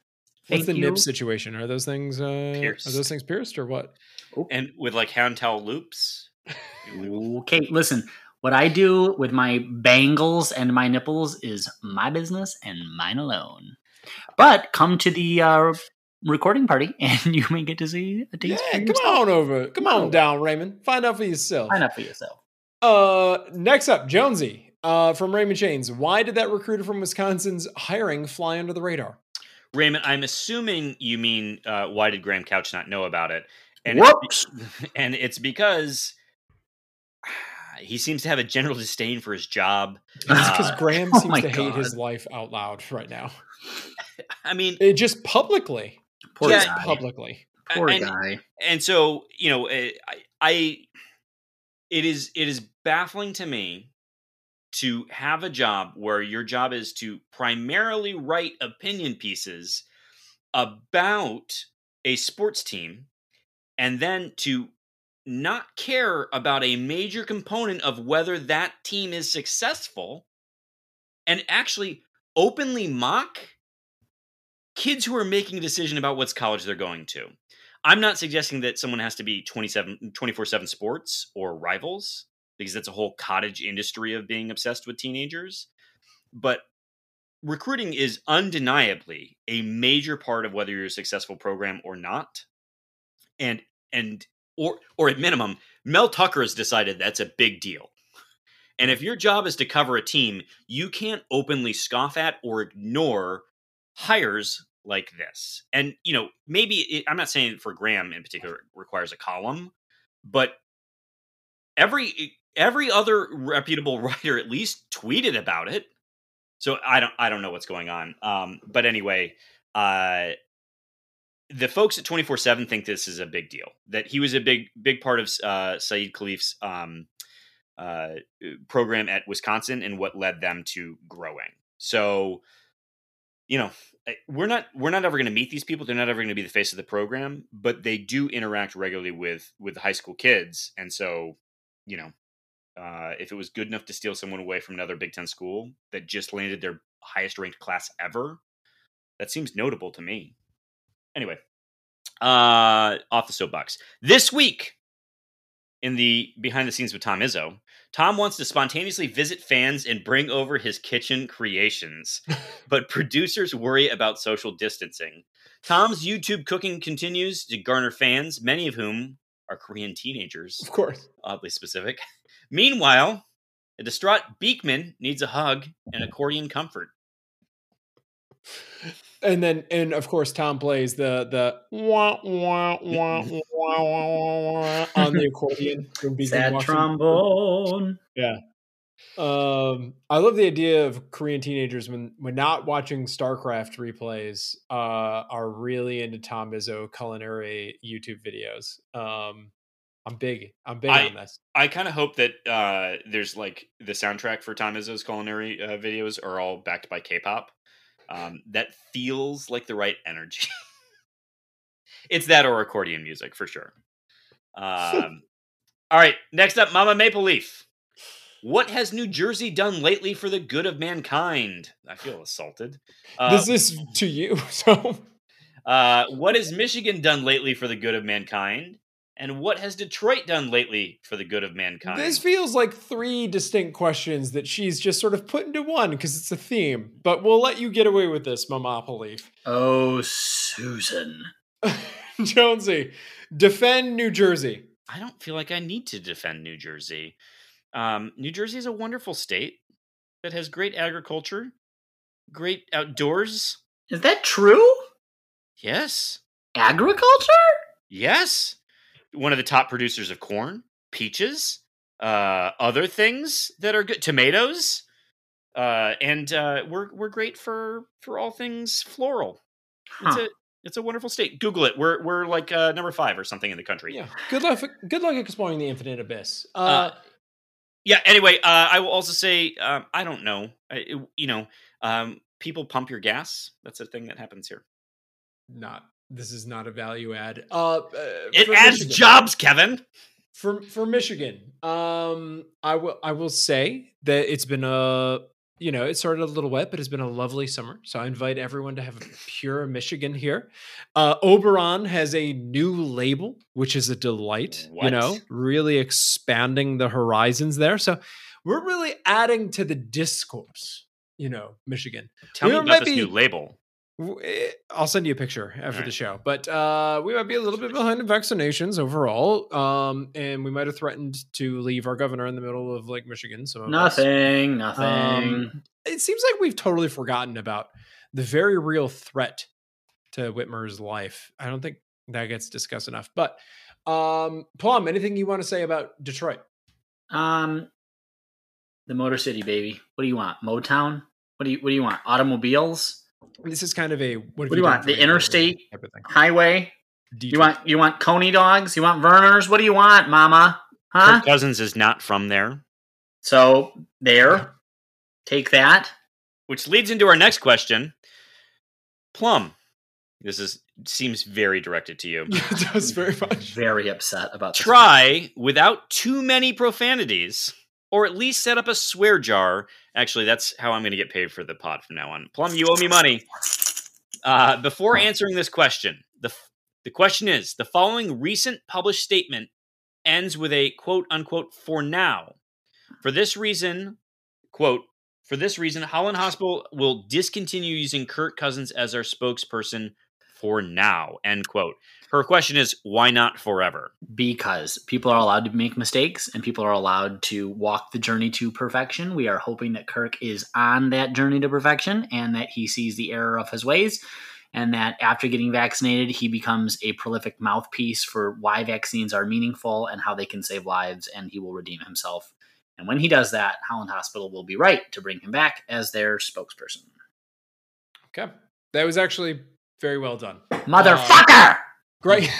Thank What's the you. nib situation? Are those things uh, pierced? Are those things pierced or what? Oh. And with like hound towel loops? Okay, listen. What I do with my bangles and my nipples is my business and mine alone. But come to the uh, recording party, and you may get to see a taste. Yeah, come on over. Come wow. on down, Raymond. Find out for yourself. Find out for yourself. Uh, next up, Jonesy, uh, from Raymond Chains. Why did that recruiter from Wisconsin's hiring fly under the radar? Raymond, I'm assuming you mean, uh, why did Graham Couch not know about it? And, Whoops. It's, and it's because he seems to have a general disdain for his job. That's because uh, Graham seems oh to God. hate his life out loud right now. I mean, it just publicly, poor yeah, guy. publicly, poor and, guy. And so, you know, I, I, It is it is baffling to me to have a job where your job is to primarily write opinion pieces about a sports team and then to not care about a major component of whether that team is successful and actually openly mock kids who are making a decision about what college they're going to. I'm not suggesting that someone has to be twenty-seven, twenty-four seven sports or Rivals, because that's a whole cottage industry of being obsessed with teenagers. But recruiting is undeniably a major part of whether you're a successful program or not. And, and, or, or at minimum, Mel Tucker has decided that's a big deal. And if your job is to cover a team, you can't openly scoff at or ignore hires like this. And, you know, maybe it, I'm not saying for Graham in particular, it requires a column, but every, every other reputable writer at least tweeted about it. So I don't, I don't know what's going on. Um, but anyway, uh, the folks at twenty-four seven think this is a big deal, that he was a big, big part of uh, Saeed Khalif's um, uh, program at Wisconsin and what led them to growing. So, you know, we're not, we're not ever going to meet these people. They're not ever going to be the face of the program, but they do interact regularly with, with high school kids. And so, you know, Uh, if it was good enough to steal someone away from another Big Ten school that just landed their highest ranked class ever, that seems notable to me. Anyway, uh, off the soapbox. This week in the behind the scenes with Tom Izzo, Tom wants to spontaneously visit fans and bring over his kitchen creations, but producers worry about social distancing. Tom's YouTube cooking continues to garner fans, many of whom are Korean teenagers. Of course. Oddly specific. Meanwhile, a distraught Beekman needs a hug and accordion comfort. And then, and of course, Tom plays the the wah, wah, wah, wah, wah, wah, on the accordion. Sad trombone. Yeah. Um, I love the idea of Korean teenagers when, when not watching StarCraft replays, uh, are really into Tom Izzo culinary YouTube videos. Um, I'm big. I'm big I, on this. I kind of hope that uh, there's like the soundtrack for Tom Izzo's culinary uh, videos are all backed by K-pop. Um, that feels like the right energy. It's that or accordion music for sure. Um, all right. Next up, Mama Maple Leaf. What has New Jersey done lately for the good of mankind? I feel assaulted. Uh, this is to you. So, uh, what has Michigan done lately for the good of mankind? And what has Detroit done lately for the good of mankind? This feels like three distinct questions that she's just sort of put into one because it's a theme. But we'll let you get away with this, Mama Leaf. Oh, Susan. Jonesy, defend New Jersey. I don't feel like I need to defend New Jersey. Um, New Jersey is a wonderful state that has great agriculture, great outdoors. Is that true? Yes. Agriculture? Yes. One of the top producers of corn, peaches, uh, other things that are good, tomatoes, uh, and uh, we're we're great for, for all things floral. Huh. It's a it's a wonderful state. Google it. We're we're like uh, number five or something in the country. Yeah. Good luck. Good luck exploring the infinite abyss. Uh, uh, yeah. Anyway, uh, I will also say um, I don't know. I, it, you know, um, people pump your gas. That's a thing that happens here. Not. This is not a value add. Uh, uh, it adds Michigan. Jobs, Kevin. For for Michigan, um, I will I will say that it's been a you know it started a little wet, but it's been a lovely summer. So I invite everyone to have a pure Michigan here. Uh, Oberon has a new label, which is a delight. What? You know, really expanding the horizons there. So we're really adding to the discourse. You know, Michigan. Tell we me about this be, new label. I'll send you a picture after right. the show, but uh, we might be a little bit behind in vaccinations overall, um, and we might have threatened to leave our governor in the middle of Lake Michigan. So nothing, nothing. Um, it seems like we've totally forgotten about the very real threat to Whitmer's life. I don't think that gets discussed enough. But um, Plum, anything you want to say about Detroit? Um, the Motor City, baby. What do you want? Motown? What do you What do you want? Automobiles? This is kind of a what, what do you want? The interstate highway? Detroit. You want you want Coney dogs? You want Verner's? What do you want, Mama? Huh? Kirk Cousins is not from there, so there. Yeah. Take that. Which leads into our next question, Plum. This is seems very directed to you. It does very much. Very upset about this. Try question. Without too many profanities. Or at least set up a swear jar. Actually, that's how I'm going to get paid for the pod from now on. Plum, you owe me money. Uh, before answering this question, the The question is, the following recent published statement ends with a quote unquote "for now." For this reason, quote, for this reason, Holland Hospital will discontinue using Kirk Cousins as our spokesperson for now, end quote. Her question is, why not forever? Because people are allowed to make mistakes and people are allowed to walk the journey to perfection. We are hoping that Kirk is on that journey to perfection and that he sees the error of his ways and that after getting vaccinated, he becomes a prolific mouthpiece for why vaccines are meaningful and how they can save lives, and he will redeem himself. And when he does that, Holland Hospital will be right to bring him back as their spokesperson. Okay. That was actually very well done. Motherfucker! Uh, great.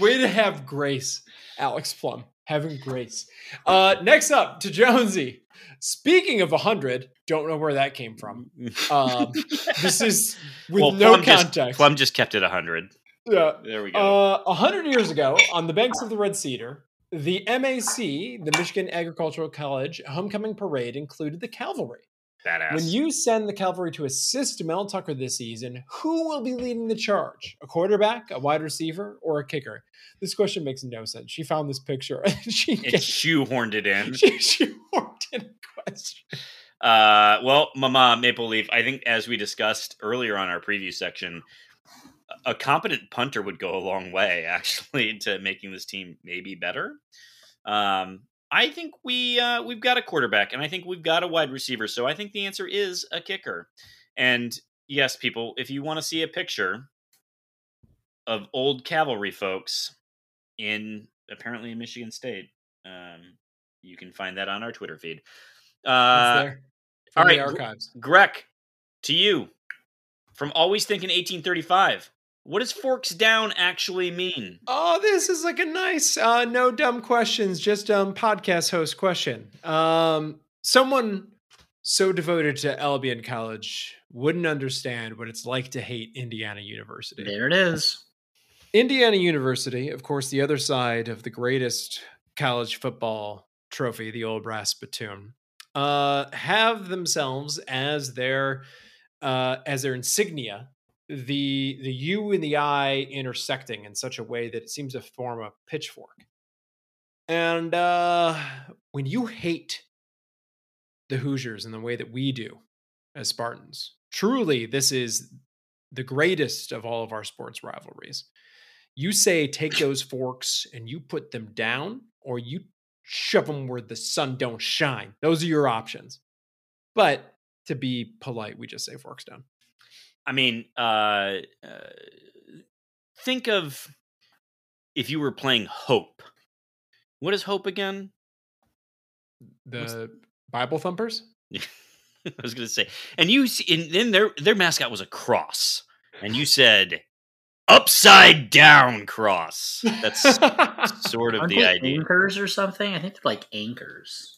Way to have grace, Alex Plum. Having grace. Uh, next up, to Jonesy. Speaking of one hundred, don't know where that came from. Um, this is with well, no Plum context. Just, Plum just kept it one hundred. Yeah. There we go. Uh, one hundred years ago, on the banks of the Red Cedar, the M A C, the Michigan Agricultural College Homecoming Parade, included the cavalry. Badass. When you send the cavalry to assist Mel Tucker this season, who will be leading the charge? A quarterback, a wide receiver, or a kicker? This question makes no sense. She found this picture. And she it shoehorned it in. She shoehorned in a question. Uh, well, Mama Maple Leaf, I think as we discussed earlier on our preview section, a competent punter would go a long way, actually, to making this team maybe better. Um, I think we, uh, we've got a quarterback, and I think we've got a wide receiver, so I think the answer is a kicker. And, yes, people, if you want to see a picture of old cavalry folks in, apparently, in Michigan State, um, you can find that on our Twitter feed. Uh, there. All right, archives. Greg, to you, from Always Thinking eighteen thirty-five. What does forks down actually mean? Oh, this is like a nice, uh, no dumb questions, just dumb podcast host question. Um, someone so devoted to Albion College wouldn't understand what it's like to hate Indiana University. There it is. Indiana University, of course, the other side of the greatest college football trophy, the old brass spittoon, uh, have themselves as their uh, as their insignia, the the U and the I intersecting in such a way that it seems to form a pitchfork. And uh, when you hate the Hoosiers in the way that we do as Spartans, truly this is the greatest of all of our sports rivalries. You say, take those forks and you put them down, or you shove them where the sun don't shine. Those are your options. But to be polite, we just say forks down. I mean, uh, uh, think of if you were playing Hope. What is Hope again? The What's... Bible Thumpers? I was going to say. And you see, and then their their mascot was a cross. And you said, upside down cross. That's sort of Aren't the they idea. Anchors or something? I think they're like anchors.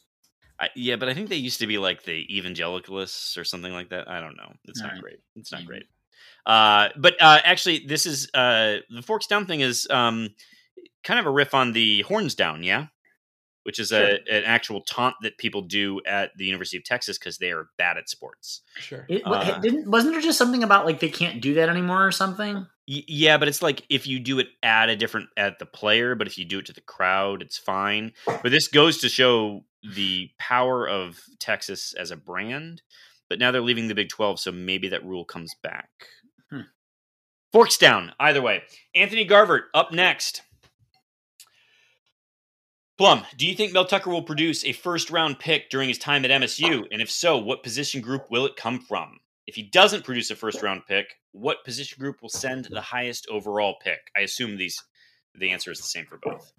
I, yeah, but I think they used to be like the evangelicalists or something like that. I don't know. It's All not right. great. It's not yeah. great. Uh, but uh, actually, this is uh, the forks down thing is um, kind of a riff on the horns down, yeah? Which is sure. a, an actual taunt that people do at the University of Texas because they are bad at sports. Sure. It, uh, didn't, wasn't there just something about like they can't do that anymore or something? Y- yeah, but it's like if you do it at a different, at the player, but if you do it to the crowd, it's fine. But this goes to show the power of Texas as a brand, but now they're leaving the Big twelve, so maybe that rule comes back. Hmm. Forks down, either way. Anthony Garvert, up next. Plum, do you think Mel Tucker will produce a first-round pick during his time at M S U? And if so, what position group will it come from? If he doesn't produce a first-round pick, what position group will send the highest overall pick? I assume these the answer is the same for both.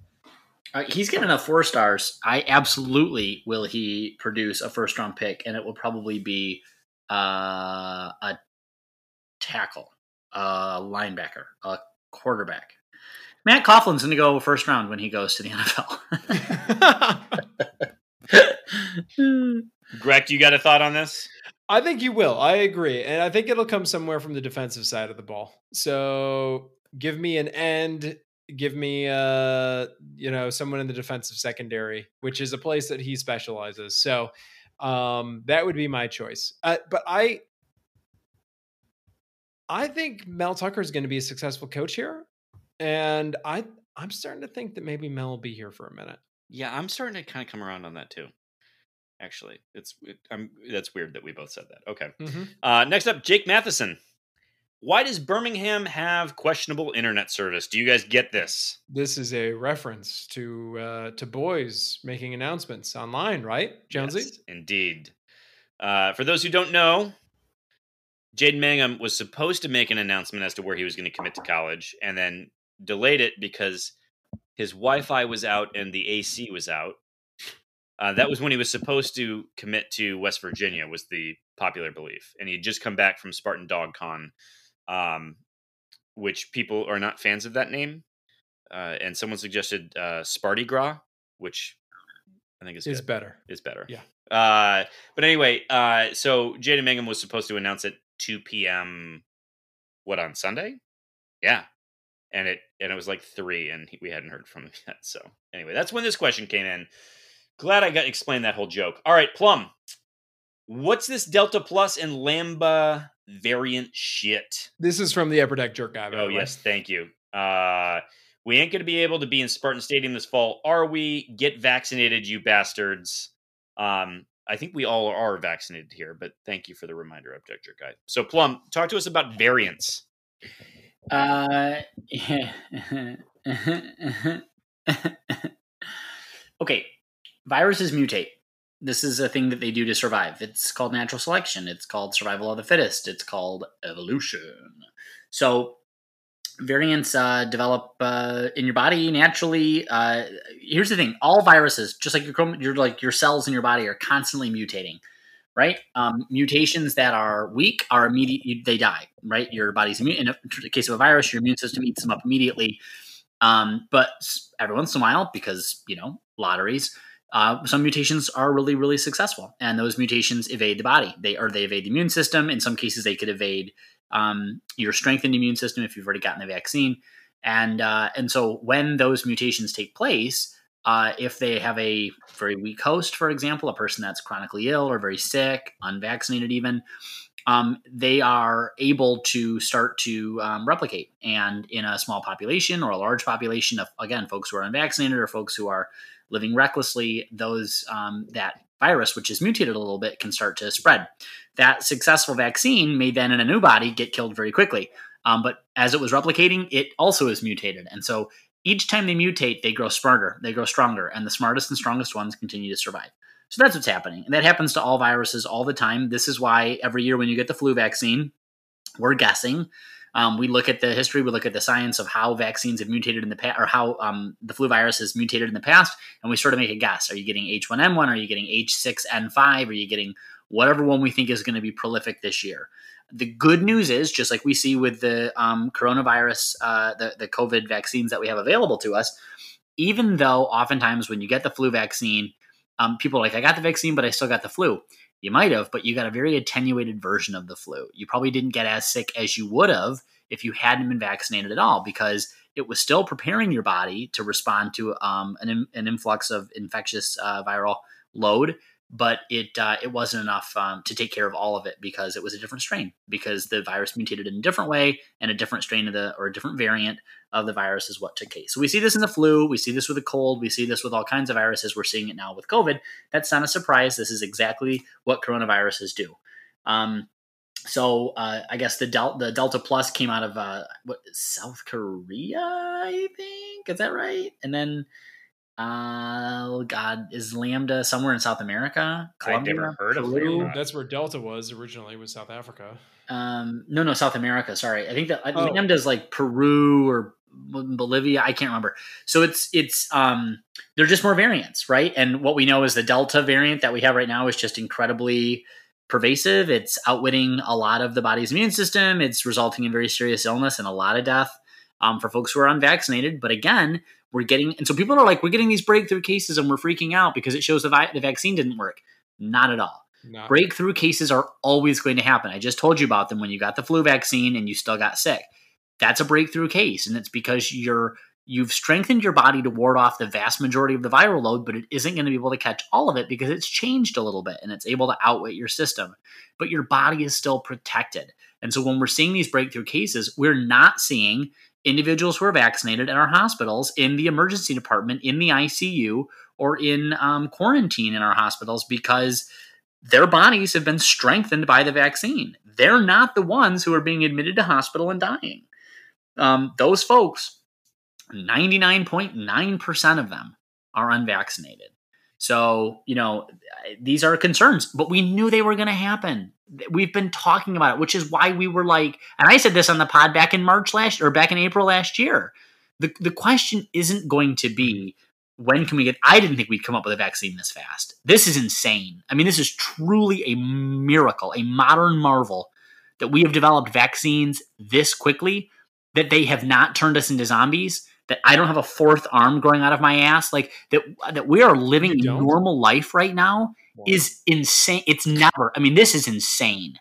Uh, he's getting enough four stars. I absolutely will he produce a first round pick, and it will probably be uh, a tackle, a linebacker, a quarterback. Matt Coughlin's going to go first round when he goes to the N F L. Greg, you got a thought on this? I think you will. I agree. And I think it'll come somewhere from the defensive side of the ball. So give me an end. Give me, uh, you know, someone in the defensive secondary, which is a place that he specializes. So um, that would be my choice. Uh, but I, I think Mel Tucker is going to be a successful coach here. And I, I'm starting to think that maybe Mel will be here for a minute. Yeah, I'm starting to kind of come around on that too. Actually, it's it, I'm, that's weird that we both said that. Okay. Mm-hmm. Uh, next up, Jake Matheson. Why does Birmingham have questionable internet service? Do you guys get this? This is a reference to uh, to boys making announcements online, right, Jonesy? Yes, indeed. Uh, for those who don't know, Jaden Mangum was supposed to make an announcement as to where he was going to commit to college and then delayed it because his Wi-Fi was out and the A C was out. Uh, that was when he was supposed to commit to West Virginia, was the popular belief. And he had just come back from Spartan Dog Con. Um, which people are not fans of that name. Uh, and someone suggested uh, Sparty Gras, which I think is, is better. Is better. Yeah. Uh, but anyway, uh, so Jaden Mangum was supposed to announce at two p.m. What, on Sunday? Yeah. And it and it was like three, and he, we hadn't heard from him yet. So anyway, that's when this question came in. Glad I got explained that whole joke. All right, Plum. What's this Delta Plus and Lambda variant shit? This is from the Upper Deck Jerk Guy. Oh, yes. Thank you. Uh, we ain't going to be able to be in Spartan Stadium this fall, are we? Get vaccinated, you bastards. Um, I think we all are vaccinated here, but thank you for the reminder, Upper Deck Jerk Guy. So, Plum, talk to us about variants. Uh, yeah. Okay. Viruses mutate. This is a thing that they do to survive. It's called natural selection. It's called survival of the fittest. It's called evolution. So variants uh, develop uh, in your body naturally. Uh, here's the thing. All viruses, just like your, your, like your cells in your body, are constantly mutating, right? Um, mutations that are weak are immediate. They die, right? Your body's immune. In the case of a virus, your immune system eats them up immediately. Um, but every once in a while, because, you know, lotteries, Uh, some mutations are really, really successful, and those mutations evade the body. They or they evade the immune system. In some cases, they could evade um, your strengthened immune system if you've already gotten the vaccine. And uh, and so when those mutations take place, uh, if they have a very weak host, for example, a person that's chronically ill or very sick, unvaccinated even, um, they are able to start to um, replicate. And in a small population or a large population of, again, folks who are unvaccinated or folks who are living recklessly, those um, that virus, which is mutated a little bit, can start to spread. That successful vaccine may then in a new body get killed very quickly. Um, but as it was replicating, it also is mutated. And so each time they mutate, they grow smarter, they grow stronger, and the smartest and strongest ones continue to survive. So that's what's happening. And that happens to all viruses all the time. This is why every year when you get the flu vaccine, we're guessing. Um, we look at the history, we look at the science of how vaccines have mutated in the past, or how um, the flu virus has mutated in the past, and we sort of make a guess. Are you getting H one N one? Are you getting H six N five? Are you getting whatever one we think is going to be prolific this year? The good news is, just like we see with the um, coronavirus, uh, the, the COVID vaccines that we have available to us, even though oftentimes when you get the flu vaccine, um, people are like, I got the vaccine, but I still got the flu. You might have, but you got a very attenuated version of the flu. You probably didn't get as sick as you would have if you hadn't been vaccinated at all, because it was still preparing your body to respond to um, an, an influx of infectious uh, viral load, but it uh, it wasn't enough um, to take care of all of it because it was a different strain, because the virus mutated in a different way, and a different strain of the, or a different variant of the virus is what took place. So we see this in the flu, we see this with a cold, we see this with all kinds of viruses, we're seeing it now with COVID. That's not a surprise. This is exactly what coronaviruses do. Um, so uh, I guess the, Del- the Delta Plus came out of uh, what, South Korea, I think, is that right? And then, uh, oh God, is Lambda somewhere in South America? Colombia? I've never heard of Lambda. That's where Delta was originally, was South Africa. Um, no, no, South America, sorry. I think that oh. Lambda is like Peru or Bolivia, I can't remember. So it's it's um they're just more variants, right? And what we know is the Delta variant that we have right now is just incredibly pervasive. It's outwitting a lot of the body's immune system. It's resulting in very serious illness and a lot of death um, for folks who are unvaccinated. But again, we're getting, and so people are like, we're getting these breakthrough cases and we're freaking out because it shows the, vi- the vaccine didn't work. Not at all. Not breakthrough right. Cases are always going to happen. I just told you about them when you got the flu vaccine and you still got sick. That's a breakthrough case, and it's because your You've strengthened your body to ward off the vast majority of the viral load, but it isn't going to be able to catch all of it because it's changed a little bit and it's able to outweigh your system. But your body is still protected. And so when we're seeing these breakthrough cases, we're not seeing individuals who are vaccinated in our hospitals, in the emergency department, in the I C U, or in um, quarantine in our hospitals because their bodies have been strengthened by the vaccine. They're not the ones who are being admitted to hospital and dying. Um, those folks... ninety-nine point nine percent of them are unvaccinated. So, you know, these are concerns, but we knew they were going to happen. We've been talking about it, which is why we were like, and I said this on the pod back in March last or back in April last year. The the question isn't going to be, when can we get, I didn't think we'd come up with a vaccine this fast. This is insane. I mean, this is truly a miracle, a modern marvel that we have developed vaccines this quickly, that they have not turned us into zombies, that I don't have a fourth arm growing out of my ass, like that that we are living a normal life right now wow. is insane. It's never, I mean, this is insane.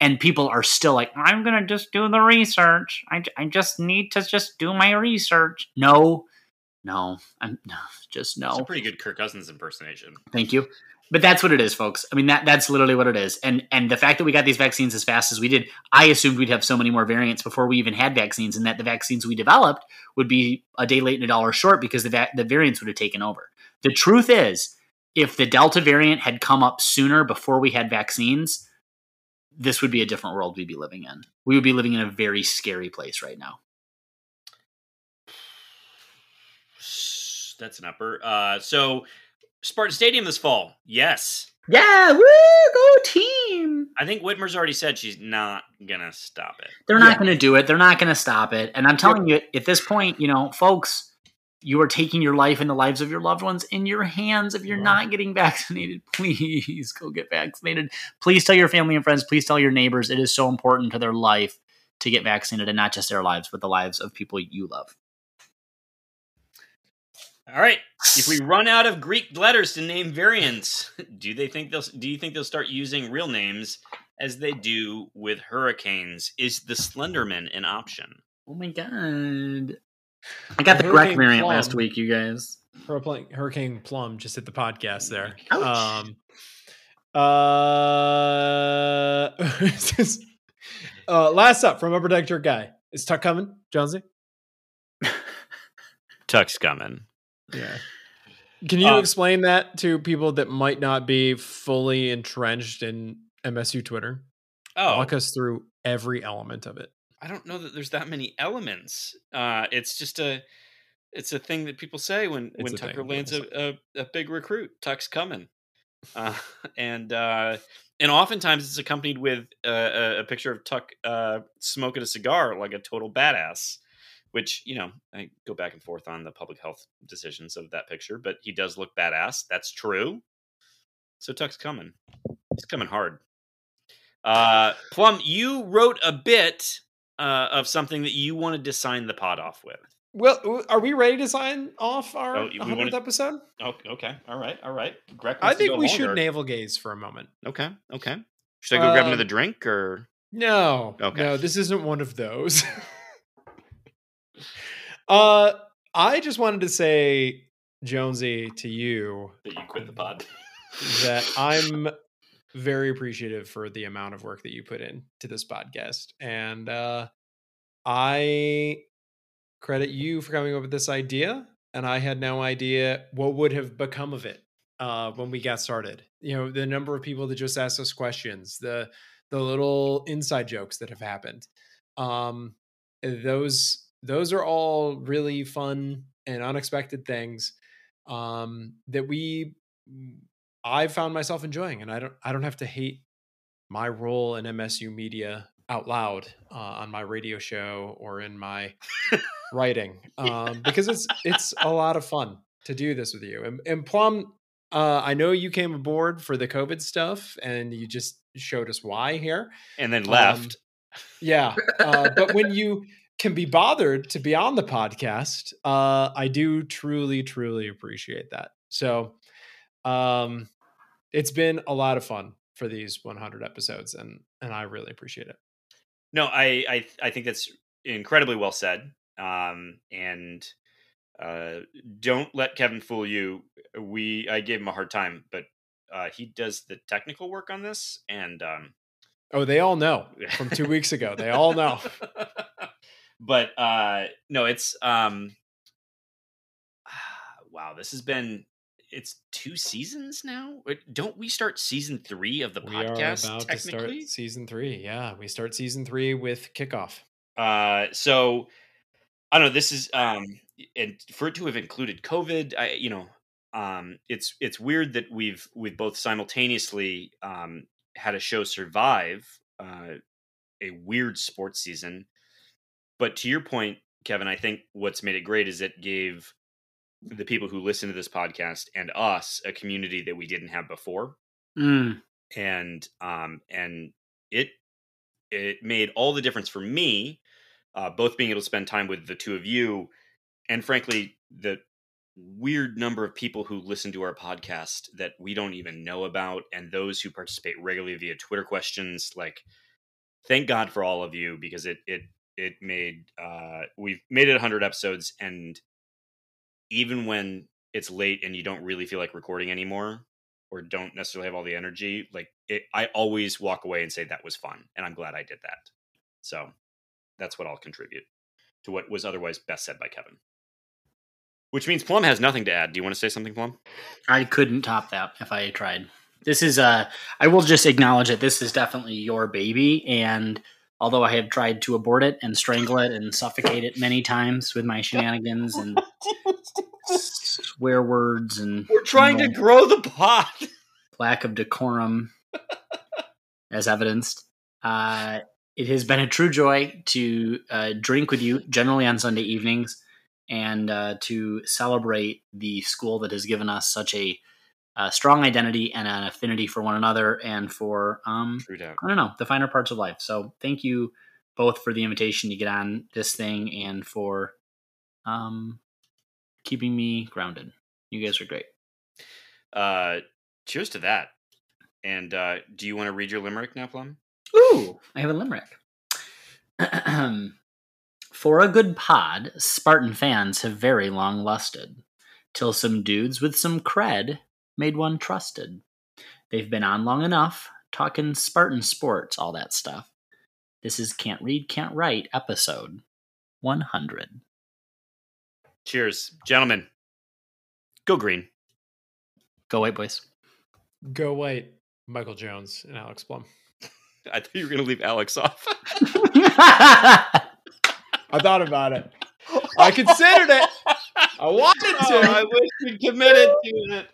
And people are still like, I'm going to just do the research. I, I just need to just do my research. No, no, I'm no, just no. It's a pretty good Kirk Cousins impersonation. Thank you. But that's what it is, folks. I mean, that that's literally what it is. And and the fact that we got these vaccines as fast as we did, I assumed we'd have so many more variants before we even had vaccines, and that the vaccines we developed would be a day late and a dollar short because the va- the variants would have taken over. The truth is, if the Delta variant had come up sooner before we had vaccines, this would be a different world we'd be living in. We would be living in a very scary place right now. That's an upper. Uh, so... Spartan Stadium this fall. Yes. Yeah. Woo! Go team. I think Whitmer's already said she's not going to stop it. They're not yeah. going to do it. They're not going to stop it. And I'm telling you, at this point, you know, folks, you are taking your life and the lives of your loved ones in your hands. If you're wow. not getting vaccinated, please go get vaccinated. Please tell your family and friends. Please tell your neighbors. It is so important to their life to get vaccinated, and not just their lives, but the lives of people you love. All right. If we run out of Greek letters to name variants, do they think they'll? Do you think they'll start using real names as they do with hurricanes? Is the Slenderman an option? Oh my god! I got the Greek variant Plum. last week, you guys. Hurricane Plum just hit the podcast there. Ouch. Um, uh, uh, last up from Upper Deck Jerk Guy. Is Tuck coming, Jonesy? Tuck's coming. Yeah. Can you um, explain that to people that might not be fully entrenched in M S U Twitter? Oh. Walk us through every element of it. I don't know that there's that many elements. Uh, it's just a it's a thing that people say when, when Tucker lands a, a, a big recruit. Tuck's coming. Uh, and uh, and oftentimes it's accompanied with a, a picture of Tuck uh, smoking a cigar like a total badass. Which, you know, I go back and forth on the public health decisions of that picture, but he does look badass. That's true. So Tuck's coming. He's coming hard. Uh, Plum, you wrote a bit uh, of something that you wanted to sign the pod off with. Well, are we ready to sign off our oh, hundredth to... episode? Oh, okay. All right. All right. Greg wants I think to go we longer. Should navel gaze for a moment. Okay. Okay. Should I go um, grab another drink or? No. Okay. No, this isn't one of those. Uh, I just wanted to say, Jonesy, to you that you quit the pod. That I'm very appreciative for the amount of work that you put in to this podcast, and uh, I credit you for coming up with this idea. And I had no idea what would have become of it uh, when we got started. You know, the number of people that just asked us questions, the the little inside jokes that have happened, um, those. Those are all really fun and unexpected things um, that we, I found myself enjoying, and I don't, I don't have to hate my role in M S U media out loud uh, on my radio show or in my writing um, because it's, it's a lot of fun to do this with you. And, and Plum, uh, I know you came aboard for the COVID stuff and you just showed us why here and then left. Um, yeah. Uh, but when you, can be bothered to be on the podcast, uh, I do truly, truly appreciate that. So um, it's been a lot of fun for these one hundred episodes, and and I really appreciate it. No, I I, I think that's incredibly well said. Um, and uh, don't let Kevin fool you. We I gave him a hard time, but uh, he does the technical work on this. And um, oh, they all know from two weeks ago. They all know. But uh, no, it's um, wow. This has been. It's two seasons now. Don't we start season three of the we podcast? We are about to start season three. Yeah, we start season three with kickoff. Uh, so I don't know. This is um, and for it to have included COVID, I, you know, um, it's it's weird that we've we've both simultaneously um, had a show survive uh, a weird sports season. But to your point, Kevin, I think what's made it great is it gave the people who listen to this podcast and us a community that we didn't have before. Mm. And, um, and it, it made all the difference for me, uh, both being able to spend time with the two of you and frankly, the weird number of people who listen to our podcast that we don't even know about. And those who participate regularly via Twitter questions, like, thank God for all of you, because it, it, it made, uh, we've made it a hundred episodes, and even when it's late and you don't really feel like recording anymore or don't necessarily have all the energy, like it, I always walk away and say that was fun. And I'm glad I did that. So that's what I'll contribute to what was otherwise best said by Kevin, which means Plum has nothing to add. Do you want to say something, Plum? I couldn't top that if I tried. This is uh, I will just acknowledge that this is definitely your baby. And although I have tried to abort it and strangle it and suffocate it many times with my shenanigans and swear words and we're trying to grow the pod. Lack of decorum as evidenced. Uh, it has been a true joy to uh, drink with you generally on Sunday evenings and uh, to celebrate the school that has given us such a uh, strong identity and an affinity for one another and for, um, I don't know, the finer parts of life. So thank you both for the invitation to get on this thing and for, um, keeping me grounded. You guys are great. Uh, cheers to that. And, uh, do you want to read your limerick now, Plum? Ooh, I have a limerick. For a good pod, Spartan fans have very long lusted till some dudes with some cred made one trusted. They've been on long enough, talking Spartan sports, all that stuff. This is Can't Read, Can't Write, episode one hundred. Cheers, gentlemen. Go green. Go white, boys. Go white, Michael Jones and Alex Plum. I thought you were going to leave Alex off. I thought about it. I considered it. I wanted to. I wish we committed to it.